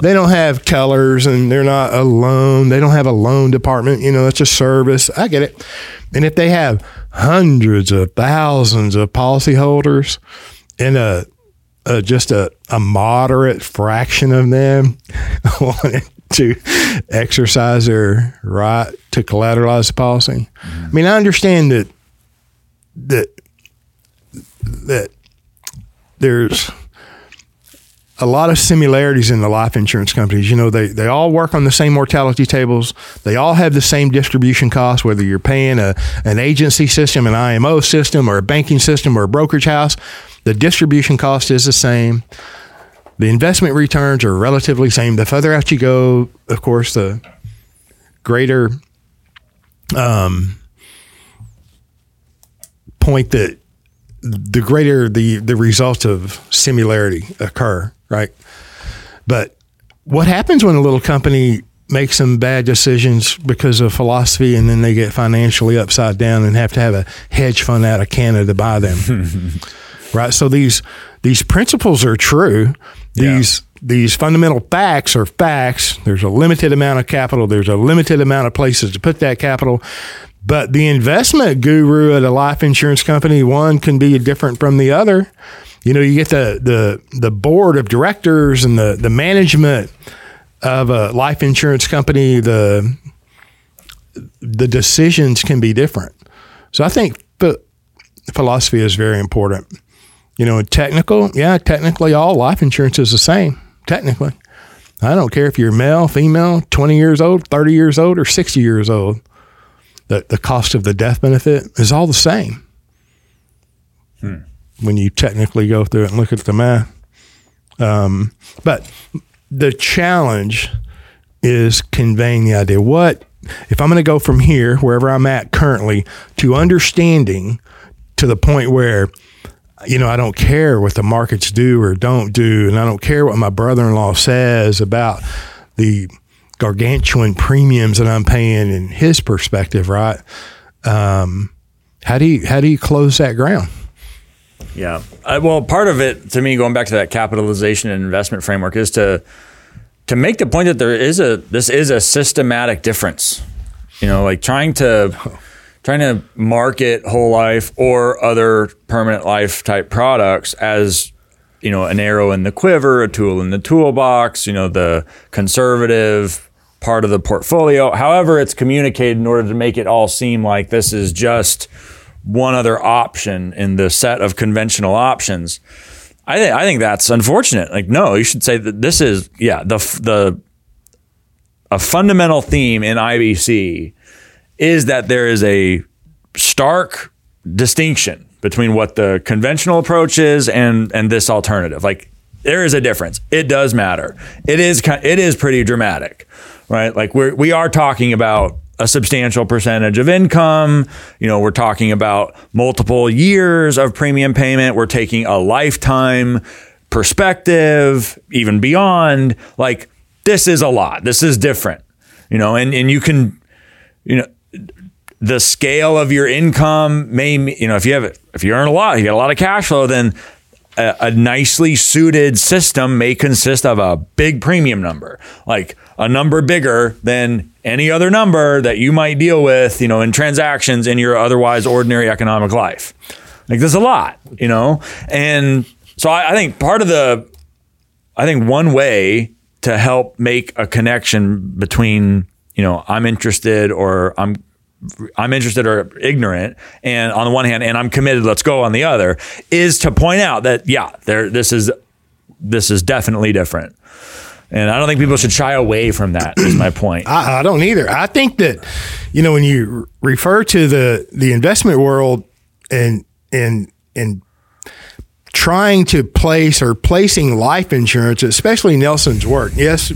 They don't have tellers, and they're not a loan. They don't have a loan department. You know, it's a service. I get it. And if they have hundreds of thousands of policyholders and just a moderate fraction of them wanting to exercise their right to collateralize the policy. Mm-hmm. I mean, I understand that there's a lot of similarities in the life insurance companies. You know, they all work on the same mortality tables. They all have the same distribution costs, whether you're paying an agency system, an IMO system, or a banking system, or a brokerage house. The distribution cost is the same. The investment returns are relatively same. The further out you go, of course, the greater point that the greater the results of similarity occur. Right. But what happens when a little company makes some bad decisions because of philosophy, and then they get financially upside down and have to have a hedge fund out of Canada to buy them? Right. So these principles are true. These fundamental facts are facts. There's a limited amount of capital. There's a limited amount of places to put that capital. But the investment guru at a life insurance company, one can be different from the other. You know, you get the board of directors and the management of a life insurance company, the decisions can be different. So I think philosophy is very important. You know, technically all life insurance is the same, technically. I don't care if you're male, female, 20 years old, 30 years old, or 60 years old. The cost of the death benefit is all the same. When you technically go through it and look at the math. But the challenge is conveying the idea. What if I'm going to go from here, wherever I'm at currently, to understanding, to the point where, you know, I don't care what the markets do or don't do, and I don't care what my brother-in-law says about the gargantuan premiums that I'm paying in his perspective, right? How do you close that ground? Yeah. Well, part of it, to me, going back to that capitalization and investment framework, is to make the point that this is a systematic difference. You know, like trying to market whole life or other permanent life type products as, you know, an arrow in the quiver, a tool in the toolbox, you know, the conservative part of the portfolio, however it's communicated, in order to make it all seem like this is just one other option in the set of conventional options. I think that's unfortunate. Like, no, you should say that this is, a fundamental theme in IBC is that there is a stark distinction between what the conventional approach is and this alternative. Like, there is a difference. It does matter. It is pretty dramatic, right? Like, we are talking about a substantial percentage of income. You know, we're talking about multiple years of premium payment. We're taking a lifetime perspective, even beyond. Like, this is a lot. This is different, you know, and you can, you know, the scale of your income may, you know, if you earn a lot, you get a lot of cash flow, then a nicely suited system may consist of a big premium number, like a number bigger than any other number that you might deal with, you know, in transactions in your otherwise ordinary economic life. Like there's a lot, you know? And so I think part of the, I think one way to help make a connection between, you know, I'm interested or ignorant, and on the one hand, and I'm committed, let's go on the other, is to point out that, yeah, this is definitely different. And I don't think people should shy away from that, is my point. I don't either. I think that, you know, when you refer to the investment world and trying to place or placing life insurance, especially Nelson's work. Yes,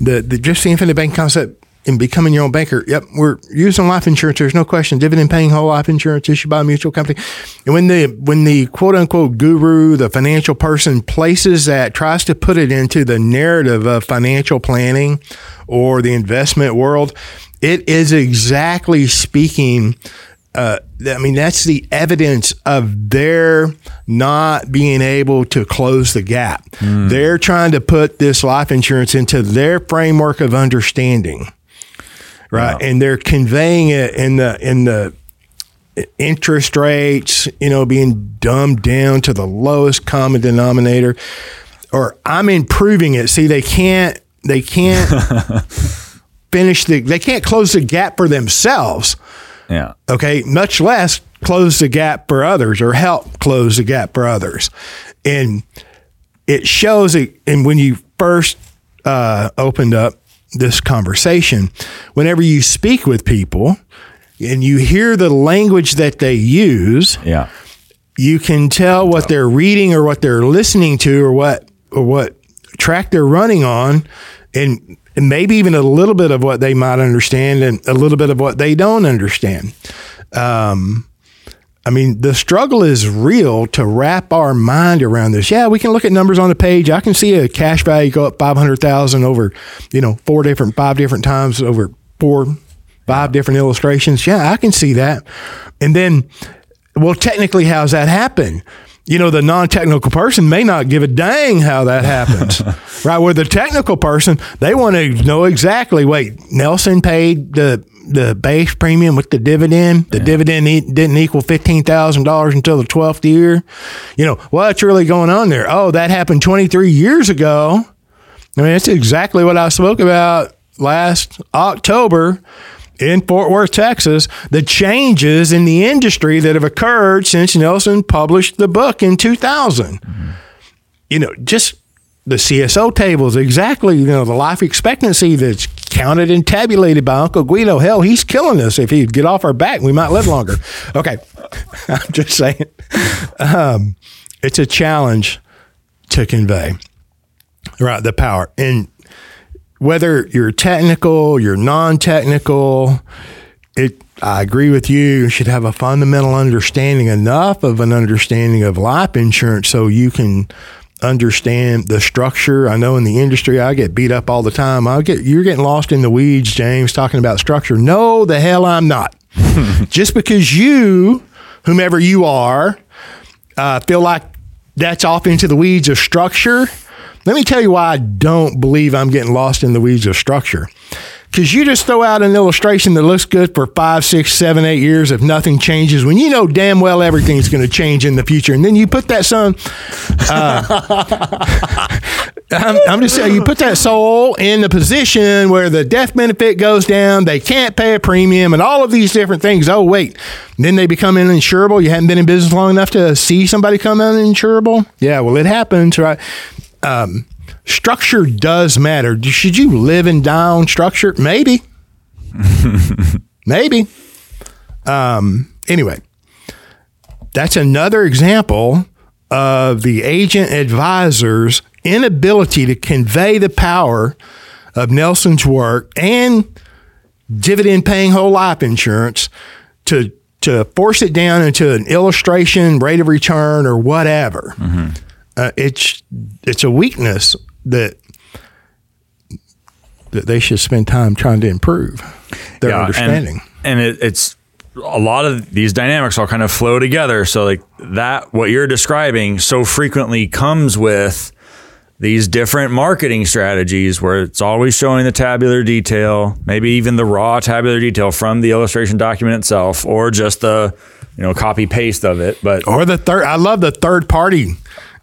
the infinite banking concept in Becoming Your Own Banker. Yep, we're using life insurance. There's no question. Dividend paying whole life insurance issued by a mutual company. And when the quote unquote guru, the financial person, places that, tries to put it into the narrative of financial planning or the investment world, it is exactly speaking. I mean, that's the evidence of their not being able to close the gap. Mm. They're trying to put this life insurance into their framework of understanding, right? Yeah. And they're conveying it in the interest rates, you know, being dumbed down to the lowest common denominator. Or I'm improving it. See, they can't they can't close the gap for themselves. Yeah. Okay. Much less close the gap for others or help close the gap for others. And it shows it. And when you first opened up this conversation, whenever you speak with people and you hear the language that they use, yeah, you can tell what they're reading or what they're listening to or what track they're running on. And maybe even a little bit of what they might understand and a little bit of what they don't understand. I mean, the struggle is real to wrap our mind around this. Yeah, we can look at numbers on the page. I can see a cash value go up $500,000 over, you know, five different times over 4-5 different illustrations. Yeah, I can see that. And then, well, technically, how's that happen? You know, the non-technical person may not give a dang how that happens, right? Where the technical person, they want to know exactly, wait, Nelson paid the base premium with the dividend. The dividend didn't equal $15,000 until the 12th year. You know, what's really going on there? Oh, that happened 23 years ago. I mean, that's exactly what I spoke about last October in Fort Worth, Texas, the changes in the industry that have occurred since Nelson published the book in 2000. Mm-hmm. You know, just the CSO tables, exactly, you know, the life expectancy that's counted and tabulated by Uncle Guido. Hell, he's killing us. If he'd get off our back, we might live longer. Okay, I'm just saying. It's a challenge to convey, right, the power. And whether you're technical, you're non-technical, I agree with you. You should have a fundamental understanding, enough of an understanding of life insurance so you can understand the structure. I know in the industry, I get beat up all the time. You're getting lost in the weeds, James, talking about structure. No, the hell I'm not. Just because you, whomever you are, feel like that's off into the weeds of structure. Let me tell you why I don't believe I'm getting lost in the weeds of structure. Because you just throw out an illustration that looks good for 5, 6, 7, 8 years if nothing changes, when you know damn well everything's going to change in the future. And then you put that I'm just saying, you put that soul in the position where the death benefit goes down, they can't pay a premium, and all of these different things. Oh, wait. And then they become uninsurable. You haven't been in business long enough to see somebody come uninsurable? Yeah, well, it happens, right? Structure does matter. Should you live and die on structure? Maybe. Maybe. Anyway, that's another example of the agent advisor's inability to convey the power of Nelson's work and dividend-paying whole life insurance to force it down into an illustration, rate of return, or whatever. Mm-hmm. It's a weakness that they should spend time trying to improve their understanding. and it's a lot of these dynamics all kind of flow together. So like that, what you're describing so frequently comes with these different marketing strategies where it's always showing the tabular detail, maybe even the raw tabular detail from the illustration document itself, or just the, you know, copy paste of it. But or the third, I love the third party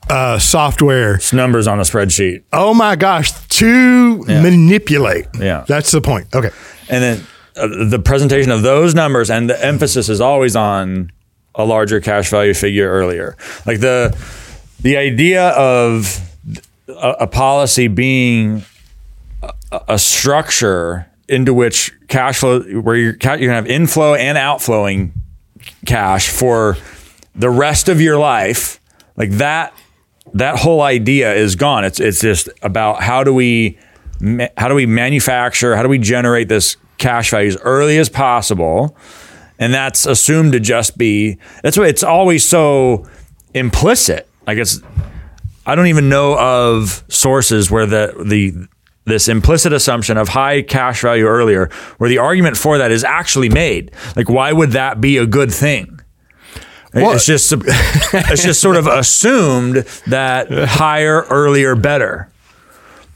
software. It's numbers on a spreadsheet. Oh my gosh, to manipulate. Yeah, that's the point. Okay, and then the presentation of those numbers and the emphasis is always on a larger cash value figure earlier. Like the idea of a policy being a structure into which cash flow, where you're gonna have inflow and outflowing cash for the rest of your life, like that whole idea is gone. It's just about how do we manufacture, how do we generate this cash value as early as possible, and that's assumed to just be. That's why it's always so implicit. Like I don't even know of sources where this implicit assumption of high cash value earlier, where the argument for that is actually made. Like, why would that be a good thing? Well, it's just sort of assumed that higher, earlier, better.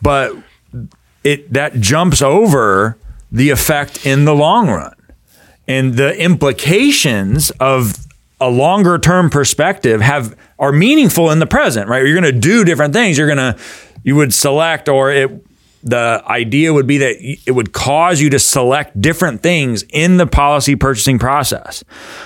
But that jumps over the effect in the long run and the implications of a longer term perspective are meaningful in the present, right? You're going to do different things. You would select, or the idea would be that it would cause you to select different things in the policy purchasing process.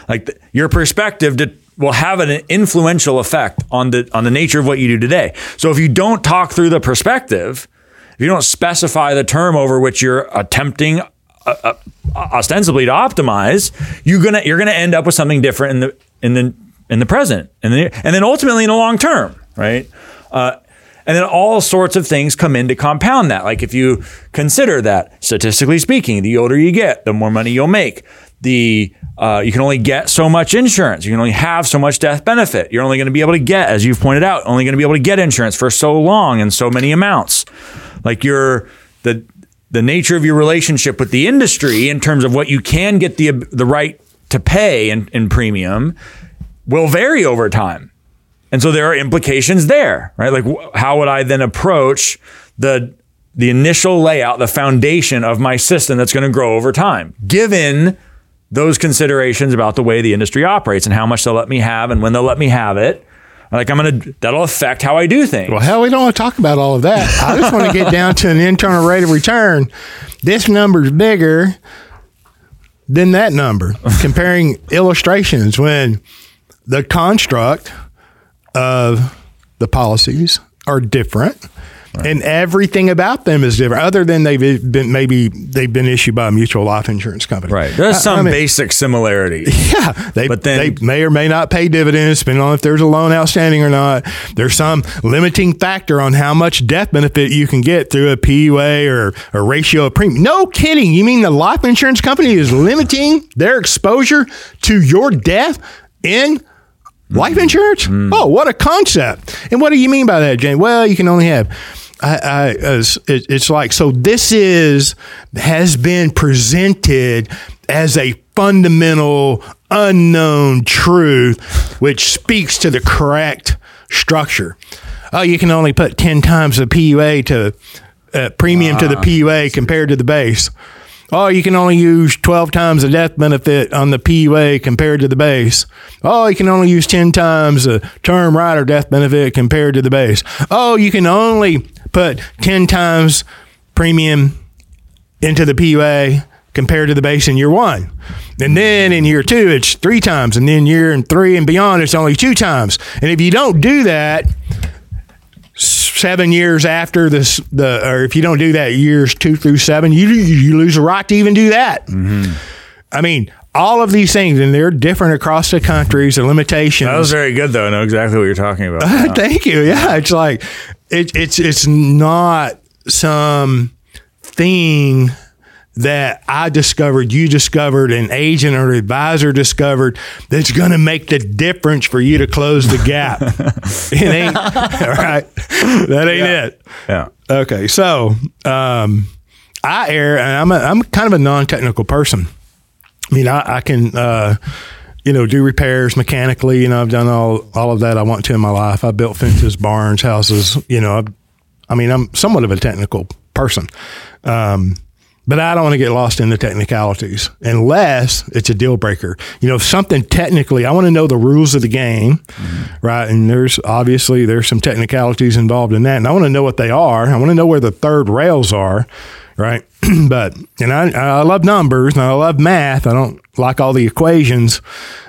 Like your perspective will have an influential effect on the nature of what you do today. So if you don't talk through the perspective, if you don't specify the term over which you're attempting ostensibly to optimize, you're gonna end up with something different in the present, and then ultimately in the long term, right? And then all sorts of things come in to compound that. Like if you consider that, statistically speaking, the older you get, the more money you'll make. You can only get so much insurance. You can only have so much death benefit. You're only going to be able to get, as you've pointed out, only going to be able to get insurance for so long and so many amounts. Like the nature of your relationship with the industry in terms of what you can get the right to pay in premium will vary over time. And so there are implications there, right? Like how would I then approach the initial layout, the foundation of my system that's going to grow over time, given those considerations about the way the industry operates and how much they'll let me have and when they'll let me have it. Like that'll affect how I do things. Well, hell, we don't want to talk about all of that. I just want to get down to an internal rate of return. This number's bigger than that number. Comparing illustrations when the construct of the policies are different, right, and everything about them is different, other than they've been issued by a mutual life insurance company. Right. There's some basic similarity. Yeah. But they may or may not pay dividends, depending on if there's a loan outstanding or not. There's some limiting factor on how much death benefit you can get through a PUA or a ratio of premium. No kidding. You mean the life insurance company is limiting their exposure to your death in life insurance? Mm. Oh, what a concept. And what do you mean by that, Jane? Well, you can only have, it's like, so this has been presented as a fundamental, unknown truth, which speaks to the correct structure. Oh, you can only put 10 times the PUA premium to the PUA compared to the base. Oh, you can only use 12 times the death benefit on the PUA compared to the base. Oh, you can only use 10 times the term rider death benefit compared to the base. Oh, you can only put 10 times premium into the PUA compared to the base in year one. And then in year two, it's 3 times. And then year and 3 and beyond, it's only 2 times. And if you don't do that, 7 years after this, or if you don't do that, years 2 through 7, you lose the right to even do that. Mm-hmm. I mean, all of these things, and they're different across the countries. The limitations. That was very good, though. I know exactly what you're talking about. Thank you. Yeah, it's like it's not some thing that I discovered, you discovered, an agent or advisor discovered that's going to make the difference for you to close the gap. It ain't, all right? That ain't it. Yeah. Okay, so I err, and I'm kind of a non-technical person. I mean, I can, you know, do repairs mechanically. You know, I've done all of that I want to in my life. I built fences, barns, houses. You know, I mean, I'm somewhat of a technical person. But I don't want to get lost in the technicalities unless it's a deal breaker. You know, if something technically, I want to know the rules of the game, mm-hmm. right? And there's some technicalities involved in that. And I want to know what they are. I want to know where the third rails are, right? I love numbers and I love math. I don't like all the equations,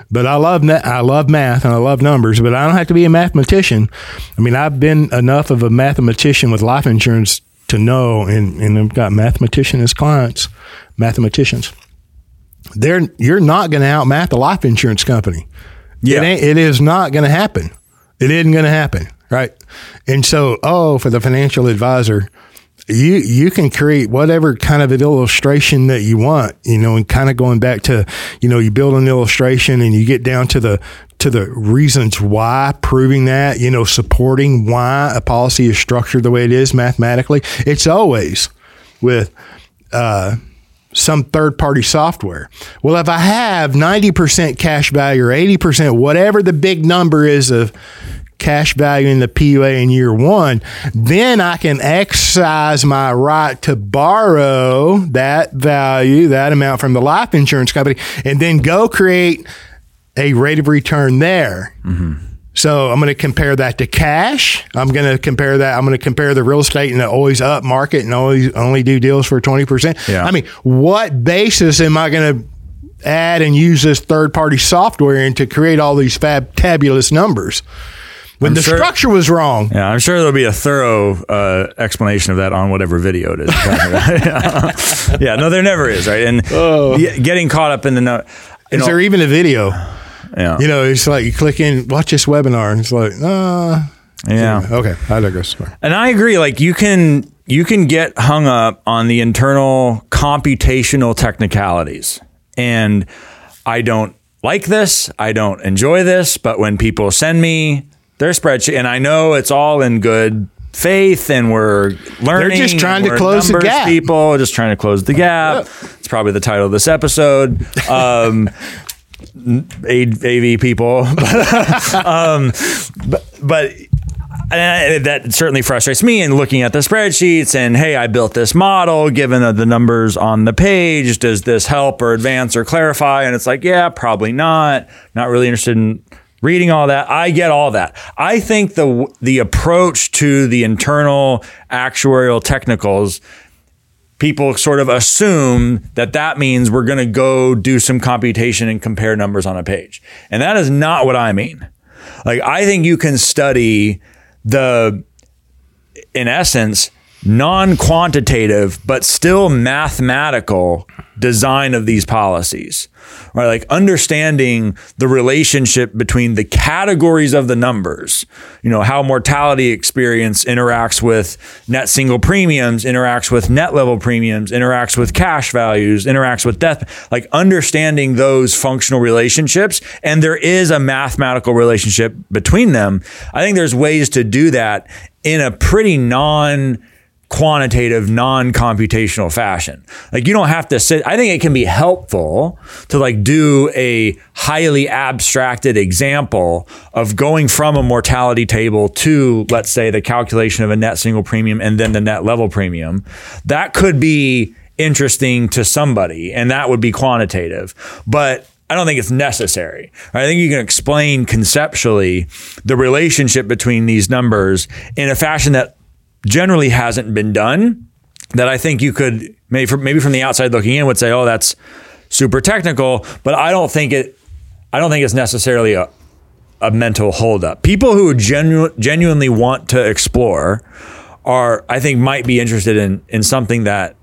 but I love math and I love numbers, but I don't have to be a mathematician. I mean, I've been enough of a mathematician with life insurance to know, and I've got mathematician as clients, mathematicians. You're not going to outmath a life insurance company. Yeah. It is not going to happen. It isn't going to happen, right? And so, for the financial advisor, you can create whatever kind of an illustration that you want, you know, and kind of going back to, you know, you build an illustration and you get down to the reasons why, proving that, you know, supporting why a policy is structured the way it is mathematically. It's always with some third-party software. Well, if I have 90% cash value or 80%, whatever the big number is of cash value in the PUA in year one, then I can exercise my right to borrow that value, that amount from the life insurance company, and then go create a rate of return there. Mm-hmm. So I'm going to compare that to cash. I'm going to compare the real estate and the always up market and always only do deals for 20%. Yeah. I mean, what basis am I going to add and use this third-party software in to create all these fabulous numbers? When structure was wrong. Yeah, I'm sure there'll be a thorough explanation of that on whatever video it is. Yeah, no, there never is, right? And getting caught up in the... is there even a video? Yeah. You know, it's like you click in, watch this webinar, and it's like, yeah. Okay, I digress. Sorry. And I agree, like you can get hung up on the internal computational technicalities. And I don't like this, I don't enjoy this, but when people send me their spreadsheet, and I know it's all in good faith, and we're learning. They're just trying to close the gap. People just trying to close the gap. It's probably the title of this episode. AV people, but and that certainly frustrates me. And looking at the spreadsheets, and hey, I built this model. Given the numbers on the page, does this help or advance or clarify? And it's like, yeah, probably not. Not really interested in reading all that. I get all that. I think the approach to the internal actuarial technicals, people sort of assume that means we're going to go do some computation and compare numbers on a page. And that is not what I mean. Like, I think you can study in essence, non-quantitative, but still mathematical design of these policies, right? Like understanding the relationship between the categories of the numbers, you know, how mortality experience interacts with net single premiums, interacts with net level premiums, interacts with cash values, interacts with death, like understanding those functional relationships. And there is a mathematical relationship between them. I think there's ways to do that in a pretty non-quantitative, non-computational fashion. Like, you don't have to sit. I think it can be helpful to like do a highly abstracted example of going from a mortality table to, let's say, the calculation of a net single premium and then the net level premium. That could be interesting to somebody, and that would be quantitative. But I don't think it's necessary. I think you can explain conceptually the relationship between these numbers in a fashion that generally hasn't been done, that I think you could maybe from the outside looking in would say, oh, that's super technical, but I don't think it's necessarily a mental holdup. People who genuinely want to explore might be interested in something that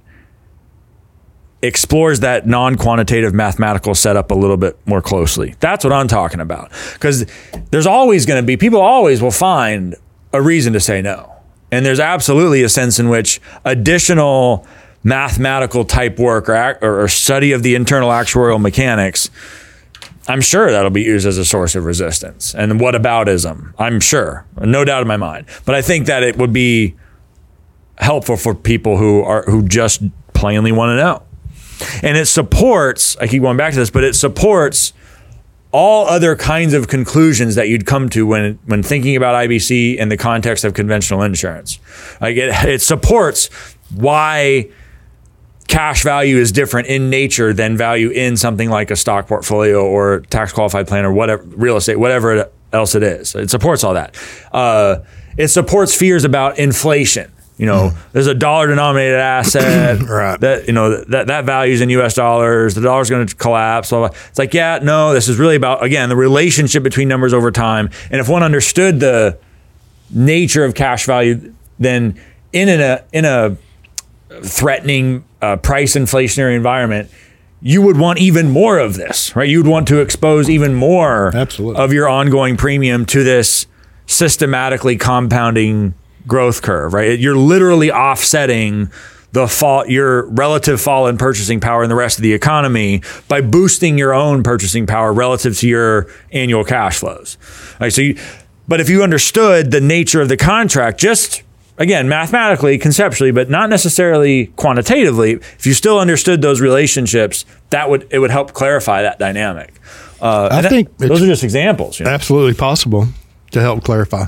explores that non-quantitative mathematical setup a little bit more closely. That's what I'm talking about. Because there's always going to be, people always will find a reason to say no. And there's absolutely a sense in which additional mathematical type work or study of the internal actuarial mechanics, I'm sure that'll be used as a source of resistance. And whataboutism, I'm sure, no doubt in my mind. But I think that it would be helpful for people who just plainly want to know. And it supports, I keep going back to this, but it supports all other kinds of conclusions that you'd come to when thinking about IBC in the context of conventional insurance. Like it supports why cash value is different in nature than value in something like a stock portfolio or tax qualified plan or whatever, real estate, whatever else it is. It supports all that. It supports fears about inflation. You know, there's a dollar denominated asset right. that, you know, that values in US dollars. The dollar's going to collapse. Blah, blah. It's like, yeah, no, this is really about, again, the relationship between numbers over time. And if one understood the nature of cash value, then in a threatening price inflationary environment, you would want even more of this, right? You'd want to expose even more Absolutely. Of your ongoing premium to this systematically compounding growth curve, right? You're literally offsetting the fall, your relative fall in purchasing power in the rest of the economy by boosting your own purchasing power relative to your annual cash flows. All right, so, but if you understood the nature of the contract, just again mathematically, conceptually, but not necessarily quantitatively, if you still understood those relationships, it would help clarify that dynamic. I think those are just examples. You know? Absolutely possible to help clarify.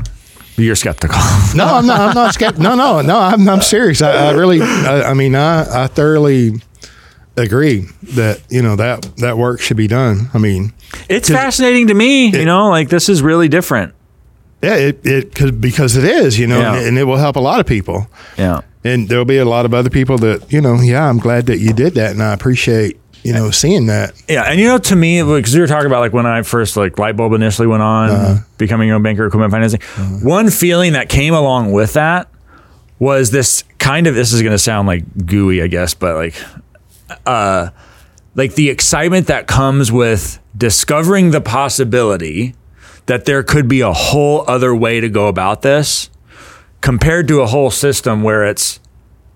You're skeptical. No, I'm not. I'm not skeptical. No. I'm serious. I thoroughly agree that, you know, that work should be done. I mean, it's fascinating to me. You know, like this is really different. Yeah, it could, because it is. You know, yeah. and it will help a lot of people. Yeah, and there'll be a lot of other people that, you know. Yeah, I'm glad that you did that, and I appreciate. You know, seeing that. Yeah. And, you know, to me, because we were talking about like when I first like light bulb initially went on, becoming your own banker, equipment financing, one feeling that came along with that was this kind of, this is going to sound like gooey, I guess, but like the excitement that comes with discovering the possibility that there could be a whole other way to go about this compared to a whole system where it's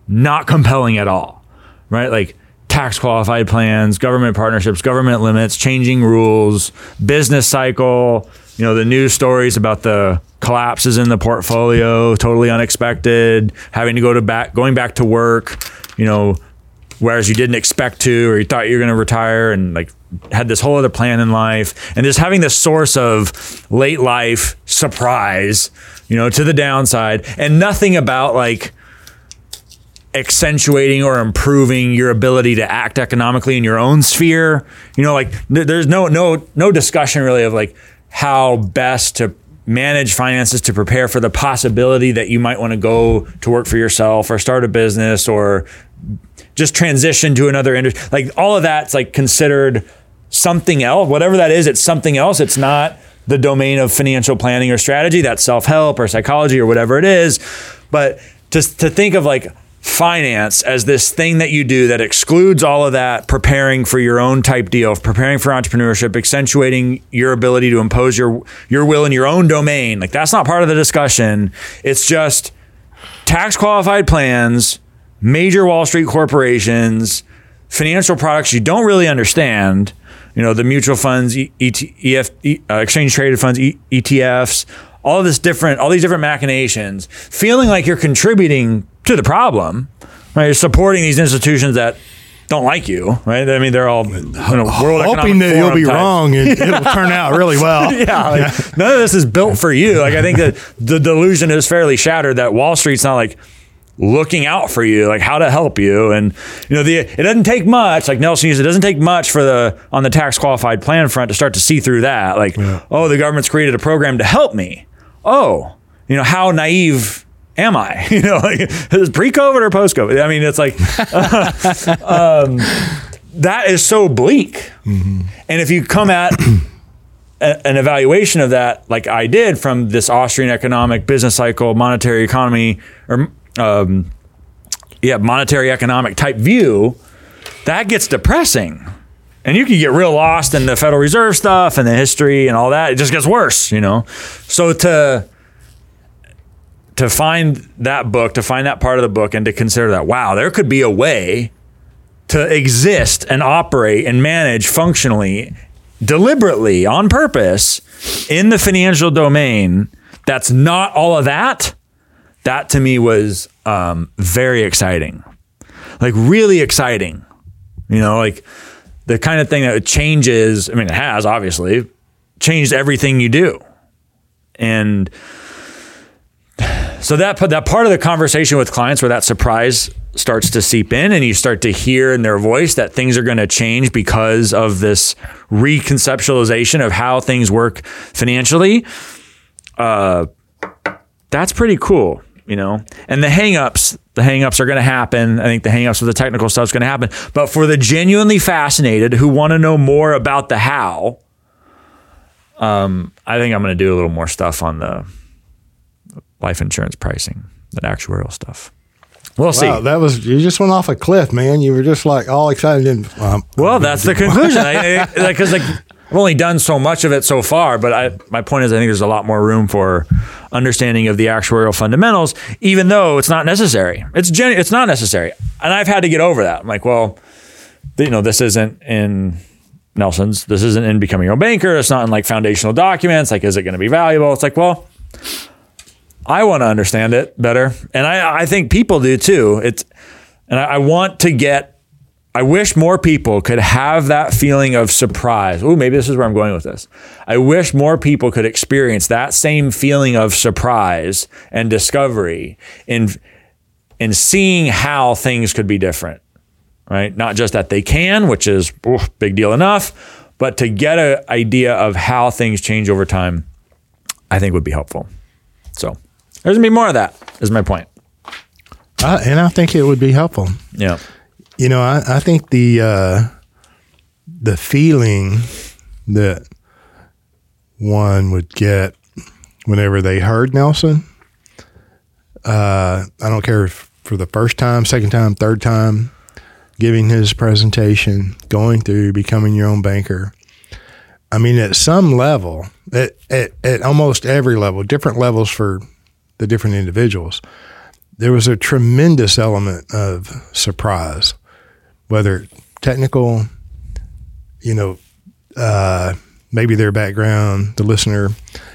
not compelling at all. Right. Like, tax qualified plans, government partnerships, government limits, changing rules, business cycle, you know, the news stories about the collapses in the portfolio, totally unexpected, having to going back to work, you know, whereas you didn't expect to, or you thought you were going to retire and like had this whole other plan in life, and just having this source of late life surprise, you know, to the downside, and nothing about like accentuating or improving your ability to act economically in your own sphere. You know, like there's no discussion really of like how best to manage finances to prepare for the possibility that you might want to go to work for yourself or start a business or just transition to another industry. Like all of that's like considered something else, whatever that is. It's something else. It's not the domain of financial planning or strategy. That's self-help or psychology or whatever it is. But just to think of like finance as this thing that you do that excludes all of that preparing for your own type deal, preparing for entrepreneurship, accentuating your ability to impose your will in your own domain. Like that's not part of the discussion. It's just tax qualified plans, major Wall Street corporations, financial products you don't really understand. You know, the mutual funds, exchange traded funds, ETFs, all these different machinations, feeling like you're contributing to the problem, right? You're supporting these institutions that don't like you, right? I mean, they're all, you know, World Economic Forum, hoping that you'll be wrong and it'll turn out really well. Yeah, like, none of this is built for you. Like, I think that the delusion is fairly shattered that Wall Street's not like looking out for you, like how to help you. And, you know, it doesn't take much, like Nelson used, it doesn't take much on the tax qualified plan front to start to see through that. Like, oh, the government's created a program to help me. Oh, you know, how naive am I? You know, like, is pre-COVID or post-COVID? I mean, it's like that is so bleak. Mm-hmm. And if you come at an evaluation of that, like I did, from this Austrian economic business cycle, monetary economy, or monetary economic type view, that gets depressing. And you can get real lost in the Federal Reserve stuff and the history and all that. It just gets worse, you know. So to find that book, to find that part of the book, and to consider that, wow, there could be a way to exist and operate and manage functionally, deliberately, on purpose, in the financial domain that's not all of that, that to me was very exciting. Like really exciting. You know, like the kind of thing that changes, I mean, it has obviously changed everything you do. And so that part of the conversation with clients where that surprise starts to seep in and you start to hear in their voice that things are going to change because of this reconceptualization of how things work financially, that's pretty cool, you know? And the hang-ups are going to happen. I think the hang-ups of the technical stuff is going to happen. But for the genuinely fascinated who want to know more about the how, I think I'm going to do a little more stuff on the life insurance pricing, that actuarial stuff. We'll see. You just went off a cliff, man. You were just like all excited. And, that's the conclusion. Because I've only done so much of it so far, but my point is I think there's a lot more room for understanding of the actuarial fundamentals, even though it's not necessary. It's not necessary. And I've had to get over that. I'm like, well, you know, this isn't in Nelson's. This isn't in Becoming Your Own Banker. It's not in like foundational documents. Like, is it going to be valuable? It's like, well, I want to understand it better. And I think people do too. I wish more people could have that feeling of surprise. Oh, maybe this is where I'm going with this. I wish more people could experience that same feeling of surprise and discovery in seeing how things could be different, right? Not just that they can, which is big deal enough, but to get an idea of how things change over time, I think would be helpful. So there's going to be more of that, is my point. And I think it would be helpful. Yeah. You know, I think the feeling that one would get whenever they heard Nelson, I don't care if for the first time, second time, third time, giving his presentation, going through Becoming Your Own Banker. I mean, at some level, at almost every level, different levels for the different individuals, there was a tremendous element of surprise, whether technical, you know, maybe their background, the listener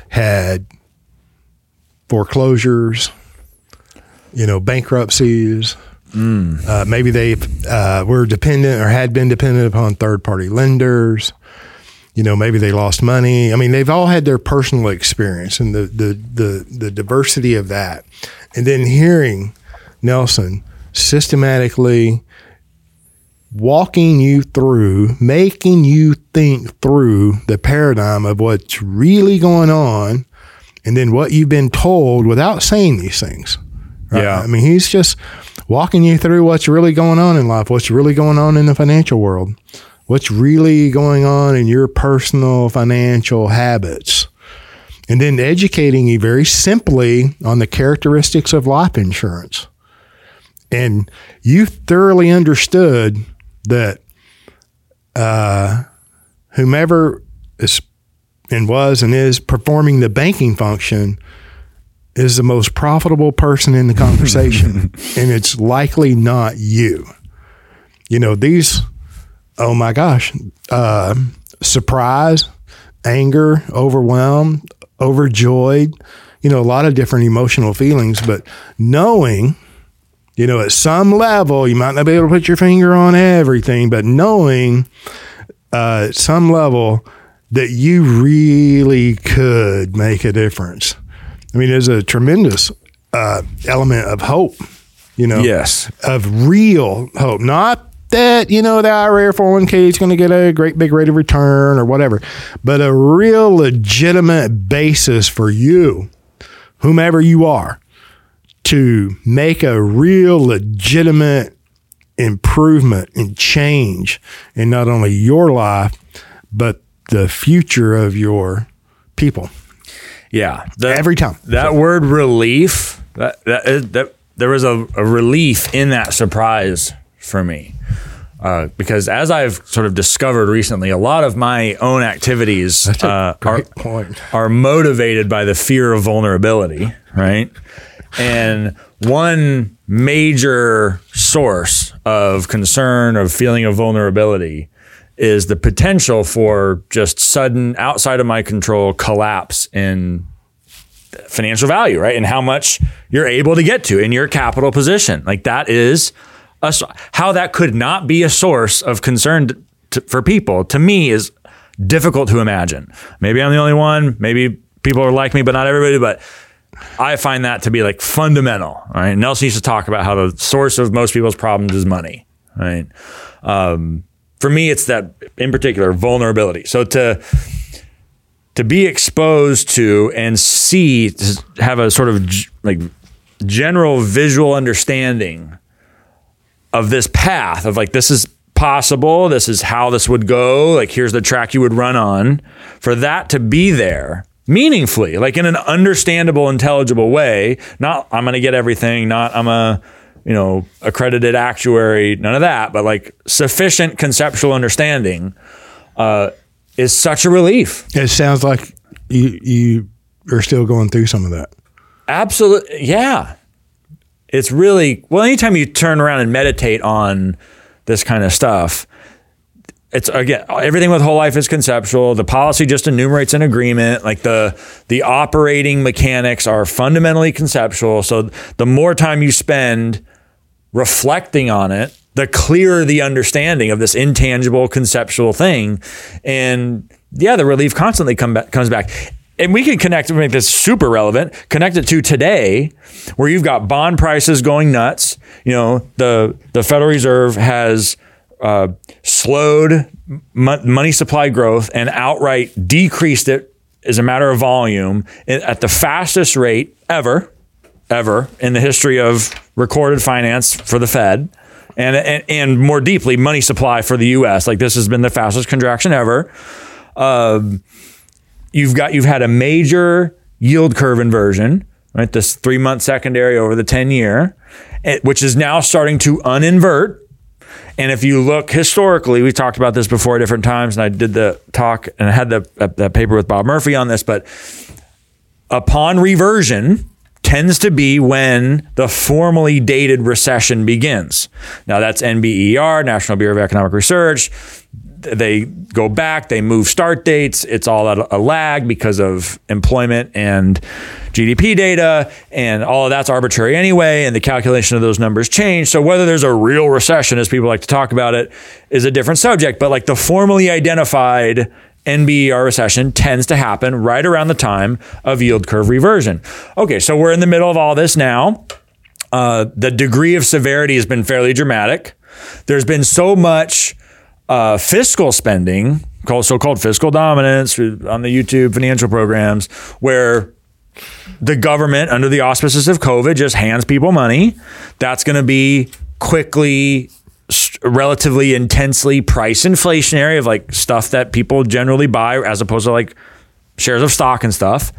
had foreclosures, you know, bankruptcies. Maybe they were dependent or had been dependent upon third-party lenders. You know, maybe they lost money. I mean, they've all had their personal experience and the diversity of that. And then hearing Nelson systematically walking you through, making you think through the paradigm of what's really going on and then what you've been told without saying these things. Right? Yeah. I mean, he's just walking you through what's really going on in life, what's really going on in the financial world. What's really going on in your personal financial habits, and then educating you very simply on the characteristics of life insurance. And you thoroughly understood that whomever is and was and is performing the banking function is the most profitable person in the conversation, and it's likely not you. You know, these... Oh my gosh, surprise, anger, overwhelmed, overjoyed, you know, a lot of different emotional feelings, but knowing, you know, at some level, you might not be able to put your finger on everything, but knowing at some level that you really could make a difference. I mean, there's a tremendous element of hope, you know, yes, of real hope, not that, you know, the IRA or 401k is going to get a great big rate of return or whatever, but a real legitimate basis for you, whomever you are, to make a real legitimate improvement and change in not only your life, but the future of your people. Yeah. Every time. That word relief, that there was a relief in that surprise for me. Because as I've sort of discovered recently, a lot of my own activities are motivated by the fear of vulnerability, right? And one major source of concern, of feeling of vulnerability, is the potential for just sudden, outside of my control, collapse in financial value, right? And how much you're able to get to in your capital position. Like that is how that could not be a source of concern for people, to me, is difficult to imagine. Maybe I'm the only one. Maybe people are like me, but not everybody. But I find that to be like fundamental. Right? Nelson used to talk about how the source of most people's problems is money. Right? For me, it's that in particular vulnerability. So to be exposed to and see, to have a sort of like general visual understanding of this path of like, this is possible, this is how this would go, like here's the track you would run on, for that to be there meaningfully, like in an understandable, intelligible way. Not I'm gonna get everything, not I'm a accredited actuary, none of that, but like sufficient conceptual understanding is such a relief. It sounds like you are still going through some of that. Absolutely, yeah. It's really, well, anytime you turn around and meditate on this kind of stuff, it's, again, everything with whole life is conceptual. The policy just enumerates an agreement. Like the operating mechanics are fundamentally conceptual. So the more time you spend reflecting on it, the clearer the understanding of this intangible conceptual thing. And yeah, the relief constantly comes back. And we can connect, make this super relevant, connect it to today, where you've got bond prices going nuts. The Federal Reserve has slowed money supply growth and outright decreased it as a matter of volume at the fastest rate ever in the history of recorded finance for the Fed. And more deeply, money supply for the U.S. Like this has been the fastest contraction ever. You've had a major yield curve inversion, right? This 3-month secondary over the 10-year, which is now starting to uninvert. And if you look historically, we talked about this before at different times, and I did the talk and I had that paper with Bob Murphy on this, but upon reversion tends to be when the formally dated recession begins. Now that's NBER, National Bureau of Economic Research. They go back, they move start dates. It's all at a lag because of employment and GDP data, and all of that's arbitrary anyway, and the calculation of those numbers change. So whether there's a real recession, as people like to talk about it, is a different subject. But like the formally identified NBER recession tends to happen right around the time of yield curve reversion. Okay, so we're in the middle of all this now. The degree of severity has been fairly dramatic. There's been so much fiscal spending, so-called fiscal dominance on the YouTube financial programs, where the government, under the auspices of COVID, just hands people money. That's going to be quickly, relatively intensely price inflationary of like stuff that people generally buy as opposed to like shares of stock and stuff.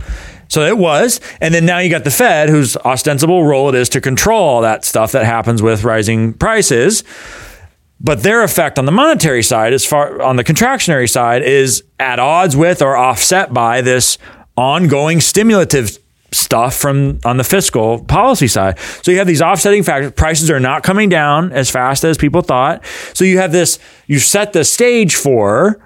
So it was. And then now you got the Fed, whose ostensible role it is to control all that stuff that happens with rising prices. But their effect on the monetary side, as far on the contractionary side, is at odds with or offset by this ongoing stimulative stuff on the fiscal policy side. So you have these offsetting factors. Prices are not coming down as fast as people thought. So you have this, you set the stage for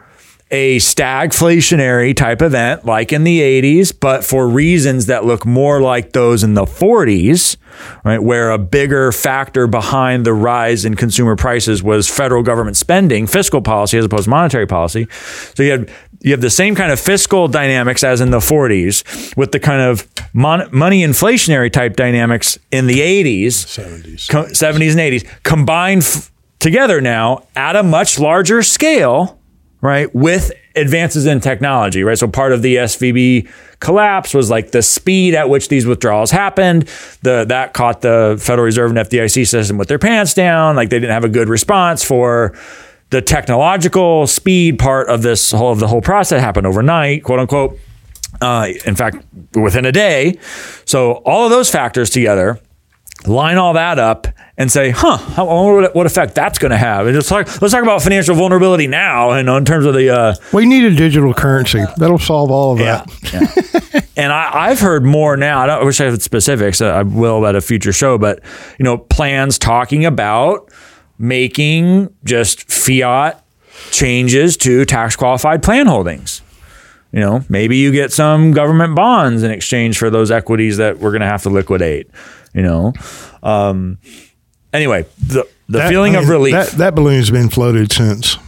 a stagflationary type event like in the 80s, but for reasons that look more like those in the 40s, right? Where a bigger factor behind the rise in consumer prices was federal government spending, fiscal policy as opposed to monetary policy. So you have the same kind of fiscal dynamics as in the 40s with the kind of money inflationary type dynamics in the 80s, 70s and 80s combined together now at a much larger scale, right? With advances in technology, right? So part of the SVB collapse was like the speed at which these withdrawals happened. That caught the Federal Reserve and FDIC system with their pants down. Like they didn't have a good response for the technological speed part of this whole, of the whole process happened overnight, quote unquote. In fact, within a day. So all of those factors together, line all that up and say, I wonder what effect that's going to have. And just let's talk about financial vulnerability now, and in terms of the... we need a digital currency. That'll solve all of that. Yeah. And I've heard more now. I wish I had specifics. I will at a future show. But, plans talking about making just fiat changes to tax-qualified plan holdings. Maybe you get some government bonds in exchange for those equities that we're going to have to liquidate. Anyway, the feeling of relief. That balloon's been floated since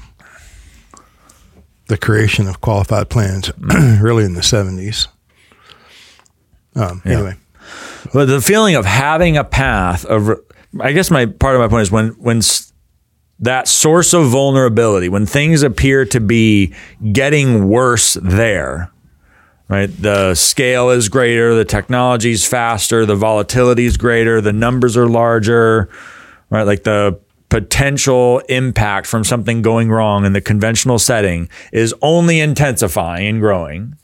the creation of qualified plans, really in the 70s. Anyway. But the feeling of having a path of, I guess my part of my point is when that source of vulnerability, when things appear to be getting worse there, right? The scale is greater, the technology is faster, the volatility is greater, the numbers are larger, right? Like the potential impact from something going wrong in the conventional setting is only intensifying and growing.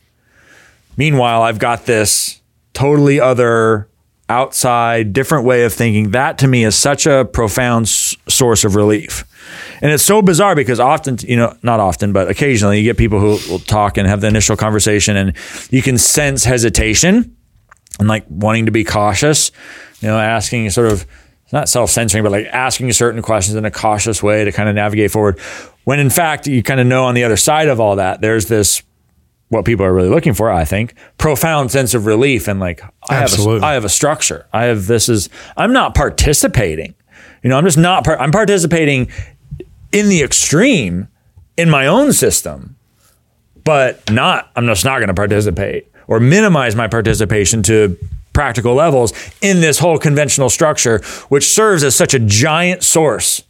Meanwhile, I've got this totally other outside, different way of thinking. That to me is such a profound source of relief. And it's so bizarre because often, you know, not often, but occasionally you get people who will talk and have the initial conversation and you can sense hesitation and like wanting to be cautious, you know, asking sort of, not self-censoring, but like asking certain questions in a cautious way to kind of navigate forward. When in fact, you kind of know on the other side of all that, there's this, what people are really looking for, I think, profound sense of relief. And like, I have a structure. I'm not participating. You know, I'm just not, I'm participating in the extreme in my own system, but I'm just not going to participate or minimize my participation to practical levels in this whole conventional structure, which serves as such a giant source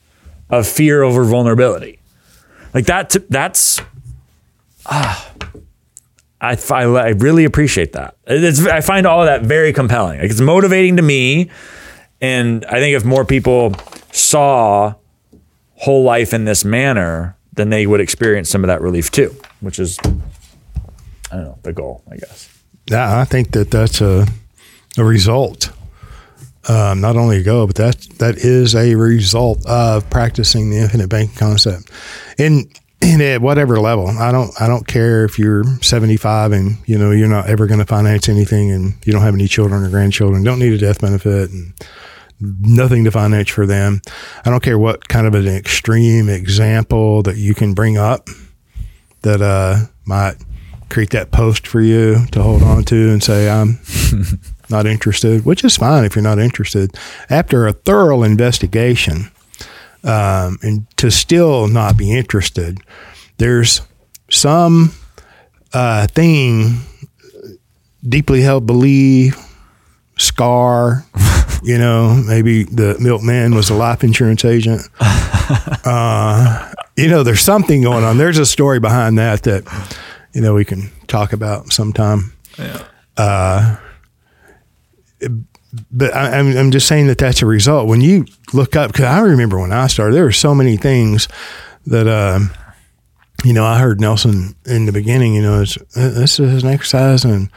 of fear over vulnerability. Like I really appreciate that. I find all of that very compelling. Like it's motivating to me. And I think if more people saw whole life in this manner, then they would experience some of that relief too, which is, I don't know, the goal, I guess. Yeah, I think that's a result, not only a goal, but that is a result of practicing the infinite banking concept. And at whatever level, I don't care if you're 75 and, you know, you're not ever going to finance anything and you don't have any children or grandchildren, don't need a death benefit and nothing to finance for them. I don't care what kind of an extreme example that you can bring up that might create that post for you to hold on to and say, I'm not interested, which is fine if you're not interested. After a thorough investigation, and to still not be interested, there's some thing, deeply held belief, scar, you know, maybe the milkman was a life insurance agent. You know, there's something going on. There's a story behind that, you know, we can talk about sometime. Yeah. But I'm just saying that's a result. When you look up, because I remember when I started, there were so many things that, you know, I heard Nelson in the beginning, you know, this is an exercise in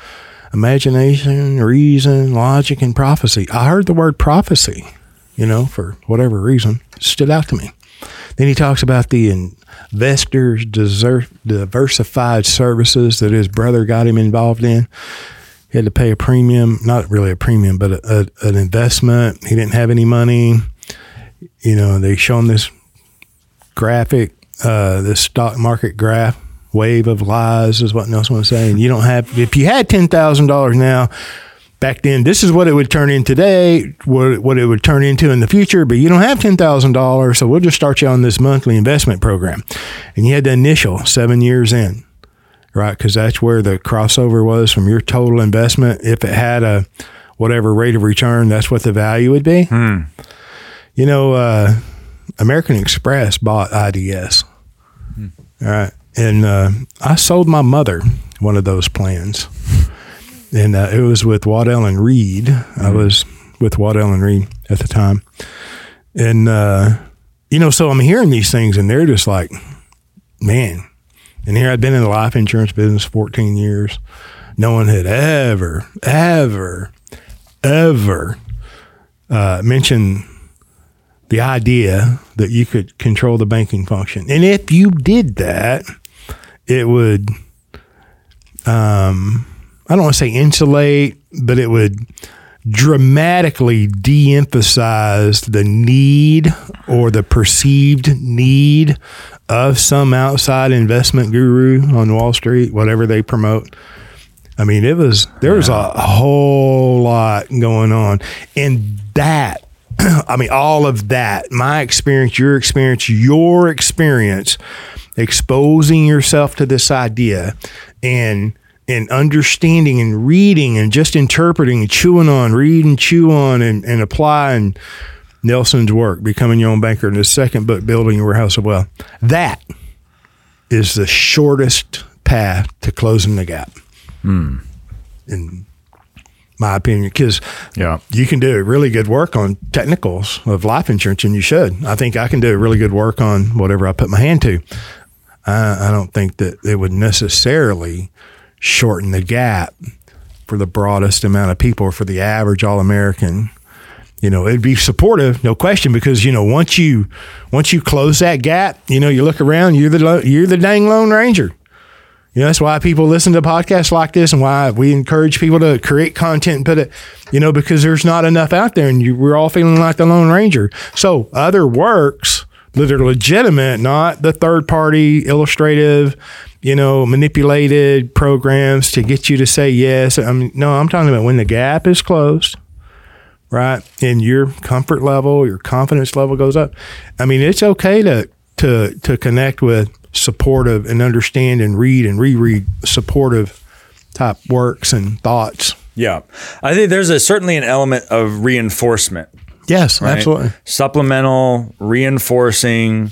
imagination, reason, logic, and prophecy. I heard the word prophecy, you know, for whatever reason, it stood out to me. Then he talks about the Investors Diversified Services that his brother got him involved in. He had to pay a premium, not really a premium, but an investment. He didn't have any money. You know, they show him this graphic, this stock market graph, wave of lies is what Nelson was saying. You don't have, if you had $10,000 now, back then, this is what it would turn in today, what it would turn into in the future, but you don't have $10,000, so we'll just start you on this monthly investment program. And you had the initial 7 years in. Right, because that's where the crossover was from your total investment. If it had a whatever rate of return, that's what the value would be. Hmm. You know, American Express bought IDS. Hmm. All right, and I sold my mother one of those plans, and it was with Waddell and Reed. Hmm. I was with Waddell and Reed at the time, and you know, so I'm hearing these things, and they're just like, man. And here I'd been in the life insurance business 14 years. No one had ever, ever, ever mentioned the idea that you could control the banking function. And if you did that, it would, I don't want to say insulate, but it would dramatically de-emphasize the need or the perceived need of some outside investment guru on Wall Street, whatever they promote. I mean, there was a whole lot going on. And that I mean, all of that, my experience, your experience, exposing yourself to this idea and understanding and reading and just interpreting and read and chew on and applying Nelson's work, Becoming Your Own Banker, in his second book, Building Your Warehouse of Wealth. That is the shortest path to closing the gap. Mm. In my opinion, because you can do really good work on technicals of life insurance, and you should. I think I can do really good work on whatever I put my hand to. I don't think that it would necessarily shorten the gap for the broadest amount of people, for the average all-American. You know, it'd be supportive, no question, because, you know, once you close that gap, you know, you look around, you're the dang Lone Ranger. You know, that's why people listen to podcasts like this and why we encourage people to create content and put it, you know, because there's not enough out there and we're all feeling like the Lone Ranger. So other works that are legitimate, not the third-party illustrative, you know, manipulated programs to get you to say yes. I mean, no, I'm talking about when the gap is closed, right? And your comfort level, your confidence level goes up. I mean, it's okay to connect with supportive and understand and read and reread supportive type works and thoughts. Yeah. I think there's certainly an element of reinforcement. Yes, right? Absolutely. Supplemental, reinforcing,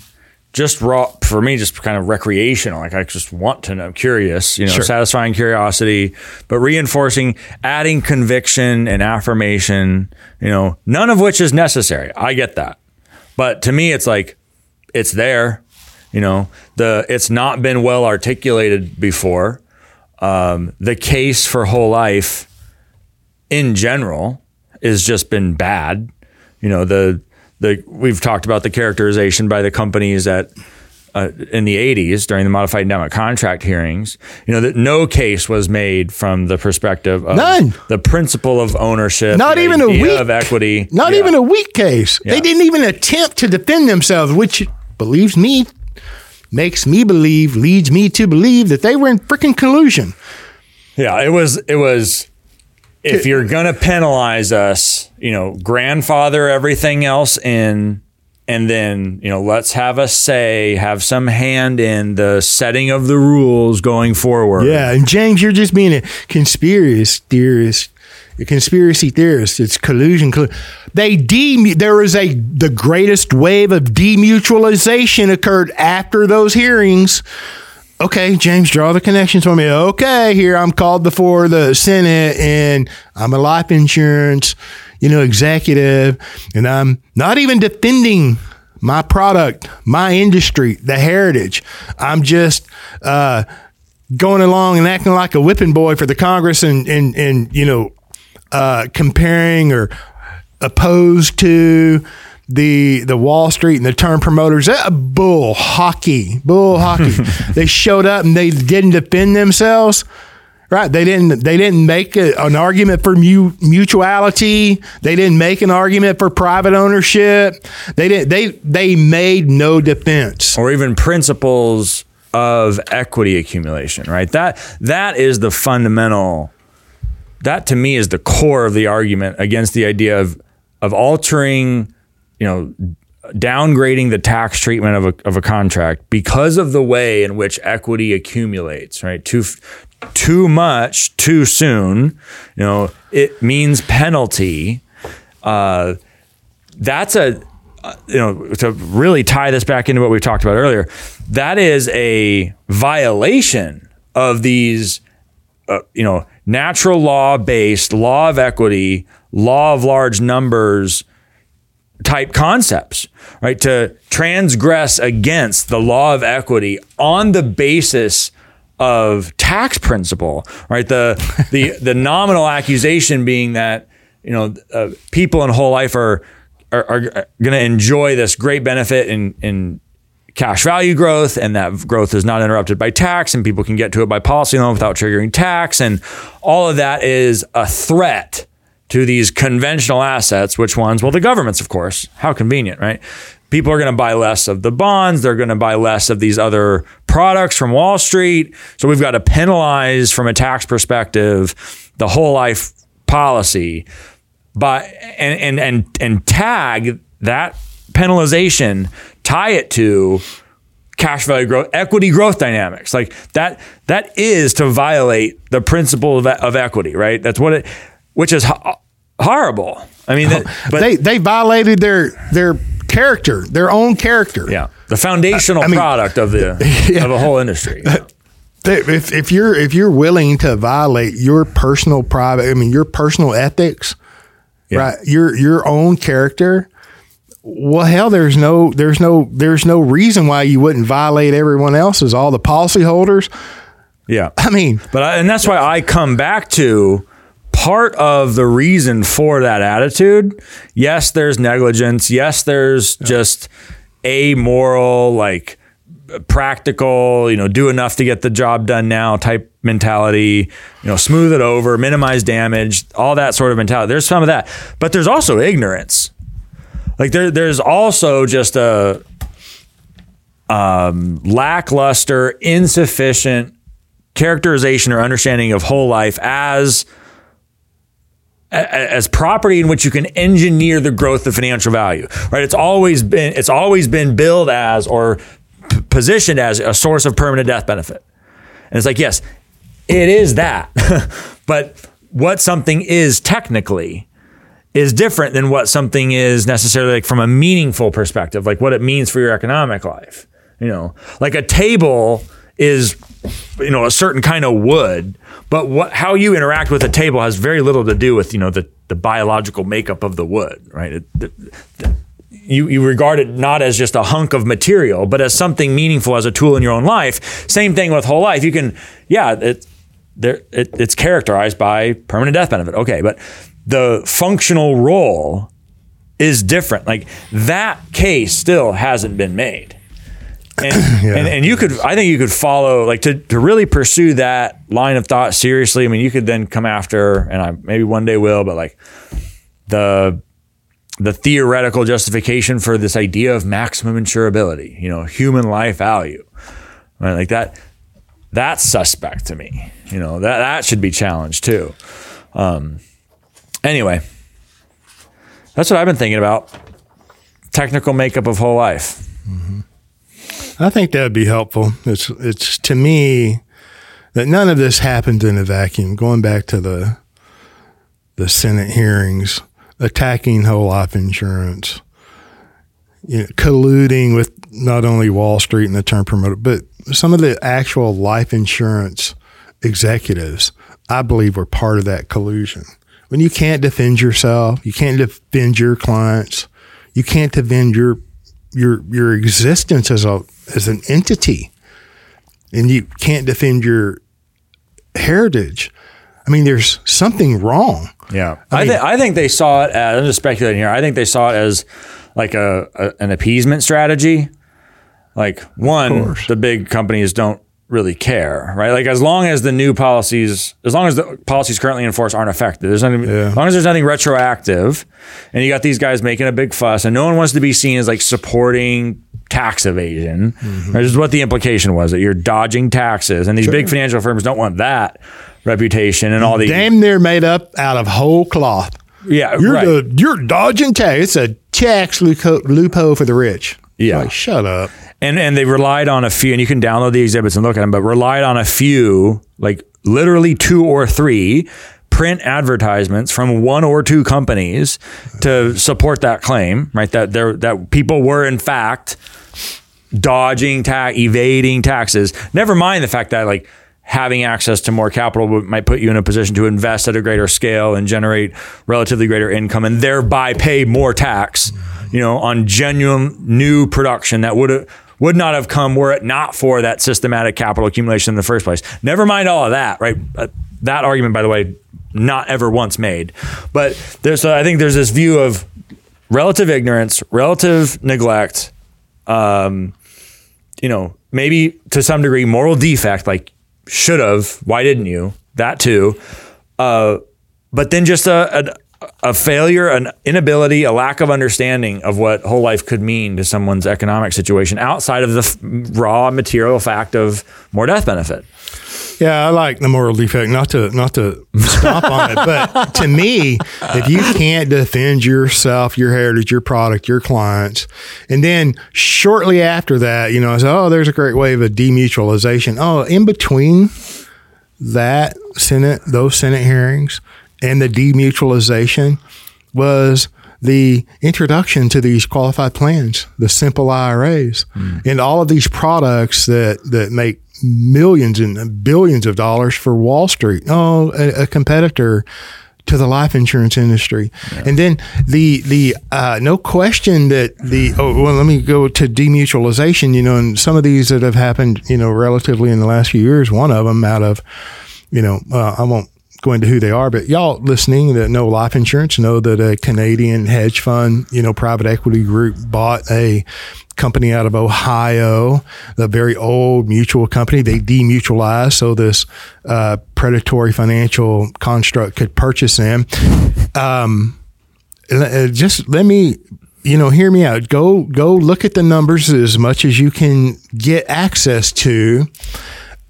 just raw, for me, just kind of recreational. Like I just want to know, I'm curious, you know, sure. Satisfying curiosity, but reinforcing, adding conviction and affirmation, you know, none of which is necessary. I get that. But to me, it's like, it's there. You know, it's not been well articulated before. The case for whole life in general has just been bad. You know, we've talked about the characterization by the companies that in the 80s during the modified endowment contract hearings, you know, that no case was made from the perspective of none. The principle of ownership, not even a weak of equity, not even a weak case. Yeah. They didn't even attempt to defend themselves, which believes me. Makes me believe, leads me to believe that they were in freaking collusion. Yeah, it was. If you're gonna penalize us, you know, grandfather everything else in, and then, you know, let's have a say, have some hand in the setting of the rules going forward. Yeah, and James, you're just being a conspiracy theorist. It's collusion. The greatest wave of demutualization occurred after those hearings. Okay, James, draw the connections for me. Okay, here I'm called before the Senate, and I'm a life insurance, you know, executive, and I'm not even defending my product, my industry, the heritage. I'm just going along and acting like a whipping boy for the Congress, and you know. Comparing or opposed to the Wall Street and the term promoters, bull hockey. They showed up and they didn't defend themselves, right? They didn't make an argument for mutuality. They didn't make an argument for private ownership. They made no defense or even principles of equity accumulation. Right. That is the fundamental. That to me is the core of the argument against the idea of altering, you know, downgrading the tax treatment of a contract because of the way in which equity accumulates, right? Too much, too soon, you know, it means penalty. That's you know, to really tie this back into what we talked about earlier, that is a violation of these, you know, natural law-based, law of equity, law of large numbers type concepts, right? To transgress against the law of equity on the basis of tax principle, right? The nominal accusation being that, you know, people in whole life are going to enjoy this great benefit in cash value growth, and that growth is not interrupted by tax, and people can get to it by policy loan without triggering tax. And all of that is a threat to these conventional assets. Which ones? Well, the governments, of course. How convenient, right? People are going to buy less of the bonds. They're going to buy less of these other products from Wall Street. So we've got to penalize from a tax perspective the whole life policy by and tag that penalization, tie it to cash value growth, equity growth dynamics. Like that is to violate the principle of equity, right? That's what it, which is horrible. I mean, they violated their character, their own character. Yeah. The foundational product of the whole industry. You know? If you're willing to violate your personal your personal ethics, yeah, right? Your own character. Well, hell, there's no reason why you wouldn't violate everyone else's, all the policyholders. Yeah, and that's why I come back to part of the reason for that attitude. Yes, there's negligence. Yes, there's just amoral, like practical, do enough to get the job done now type mentality, smooth it over, minimize damage, all that sort of mentality. There's some of that, but there's also ignorance. Like there's also just a lackluster, insufficient characterization or understanding of whole life as property in which you can engineer the growth of financial value. Right? It's always been billed as or positioned as a source of permanent death benefit, and it's like, yes, it is that, but what something is technically is different than what something is necessarily, like from a meaningful perspective, like what it means for your economic life. Like a table is, a certain kind of wood, but how you interact with a table has very little to do with, the biological makeup of the wood, right? You regard it not as just a hunk of material, but as something meaningful, as a tool in your own life. Same thing with whole life. You can, it's characterized by permanent death benefit. Okay, but the functional role is different. Like that case still hasn't been made. And I think you could follow, like to really pursue that line of thought seriously. You could then come after, and I maybe one day will, but like the theoretical justification for this idea of maximum insurability, human life value, right? Like that's suspect to me, that should be challenged too. Anyway, that's what I've been thinking about. Technical makeup of whole life. Mm-hmm. I think that'd be helpful. It's to me that none of this happens in a vacuum. Going back to the Senate hearings, attacking whole life insurance, colluding with not only Wall Street and the term promoter, but some of the actual life insurance executives, I believe, were part of that collusion. When you can't defend yourself, you can't defend your clients, you can't defend your existence as an entity, and you can't defend your heritage. There's something wrong. Yeah, I think they saw it as, I'm just speculating here, I think they saw it as like an appeasement strategy. Like one, the big companies don't really care, right? Like as long as the policies currently in force aren't affected, as long as there's nothing retroactive, and you got these guys making a big fuss, and no one wants to be seen as like supporting tax evasion, mm-hmm, which is what the implication was, that you're dodging taxes, and these big financial firms don't want that reputation, and all these damn near made up out of whole cloth. Yeah, you're dodging tax. It's a tax loophole for the rich. Yeah, like, shut up. And they relied on a few, and you can download the exhibits and look at them, but relied on a few, like literally 2 or 3 print advertisements from 1 or 2 companies to support that claim, right? That people were in fact dodging tax, evading taxes. Never mind the fact that like having access to more capital might put you in a position to invest at a greater scale and generate relatively greater income, and thereby pay more tax, on genuine new production that would not have come were it not for that systematic capital accumulation in the first place. Never mind all of that, right? That argument, by the way, not ever once made. But I think there's this view of relative ignorance, relative neglect, maybe to some degree moral defect, like should have, why didn't you? That too. But then just a failure, an inability, a lack of understanding of what whole life could mean to someone's economic situation outside of the raw material fact of more death benefit. Yeah, I like the moral defect. Not to stop on it, but to me, if you can't defend yourself, your heritage, your product, your clients, and then shortly after that, you know, I said, oh, there's a great wave of demutualization. Oh, in between that those Senate hearings and the demutualization was the introduction to these qualified plans, the simple IRAs, and all of these products that make millions and billions of dollars for Wall Street. Oh, a competitor to the life insurance industry. Yeah. And then the no question that let me go to demutualization, you know, and some of these that have happened, you know, relatively in the last few years, one of them out of, you know, I won't go into who they are, but y'all listening that know life insurance know that a Canadian hedge fund, you know, private equity group bought a company out of Ohio, a very old mutual company. They demutualized so this predatory financial construct could purchase them. Just let me, you know, hear me out. Go look at the numbers as much as you can get access to.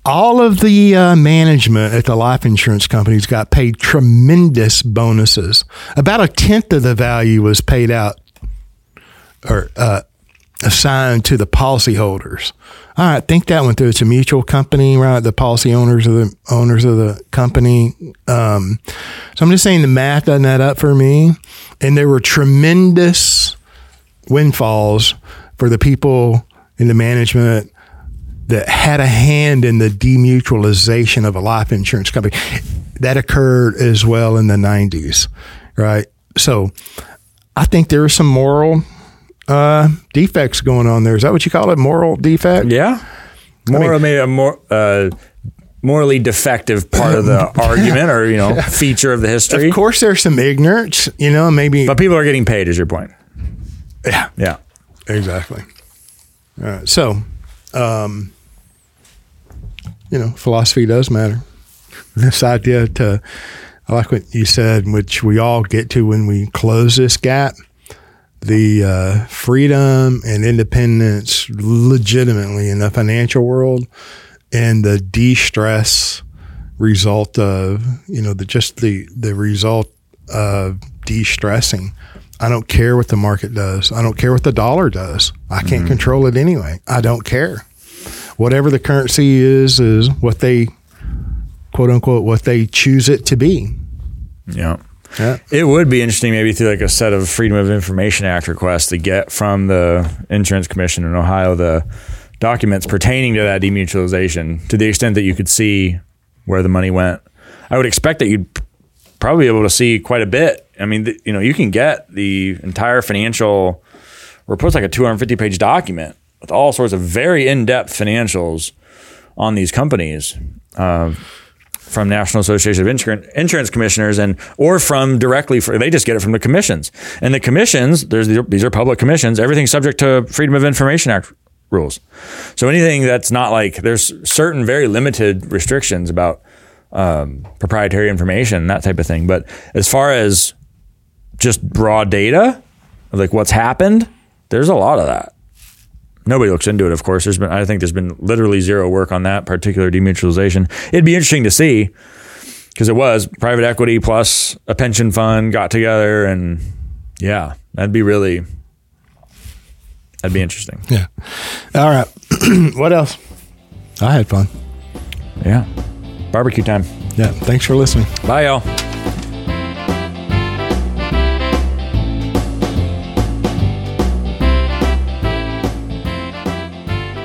All of the management at the life insurance companies got paid tremendous bonuses. About 1/10 of the value was paid out or assigned to the policyholders. All right, think that one through. It's a mutual company, right? The policy owners of the company. So I'm just saying the math doesn't add up for me. And there were tremendous windfalls for the people in the management that had a hand in the demutualization of a life insurance company. That occurred as well in the 90s, right? So I think there are some moral defects going on there. Is that what you call it? Moral defect? Yeah. Morally defective part of the argument or, you know, feature of the history. Of course, there's some ignorance, you know, maybe. But people are getting paid is your point. Yeah. Yeah. Exactly. All right. So, you know, philosophy does matter. This idea I like what you said, which we all get to when we close this gap, the freedom and independence legitimately in the financial world and the de-stress result of, you know, the result of de-stressing. I don't care what the market does. I don't care what the dollar does. I can't control it anyway. I don't care. Whatever the currency is what they, quote unquote, what they choose it to be. Yeah. Yeah. It would be interesting maybe through like a set of Freedom of Information Act requests to get from the Insurance Commission in Ohio the documents pertaining to that demutualization to the extent that you could see where the money went. I would expect that you'd probably be able to see quite a bit. I mean, you know, you can get the entire financial reports, like a 250-page document with all sorts of very in-depth financials on these companies from National Association of Insurance Commissioners or from they just get it from the commissions. And the commissions, these are public commissions, everything's subject to Freedom of Information Act rules. So anything that's not like, there's certain very limited restrictions about proprietary information, that type of thing. But as far as just raw data, like what's happened, there's a lot of that. Nobody looks into it, of course. I think there's been literally zero work on that particular demutualization. It'd be interesting to see because it was private equity plus a pension fund got together and yeah, that'd be interesting. Yeah. All right. What else? I had fun. Yeah. Barbecue time. Yeah. Thanks for listening. Bye, y'all.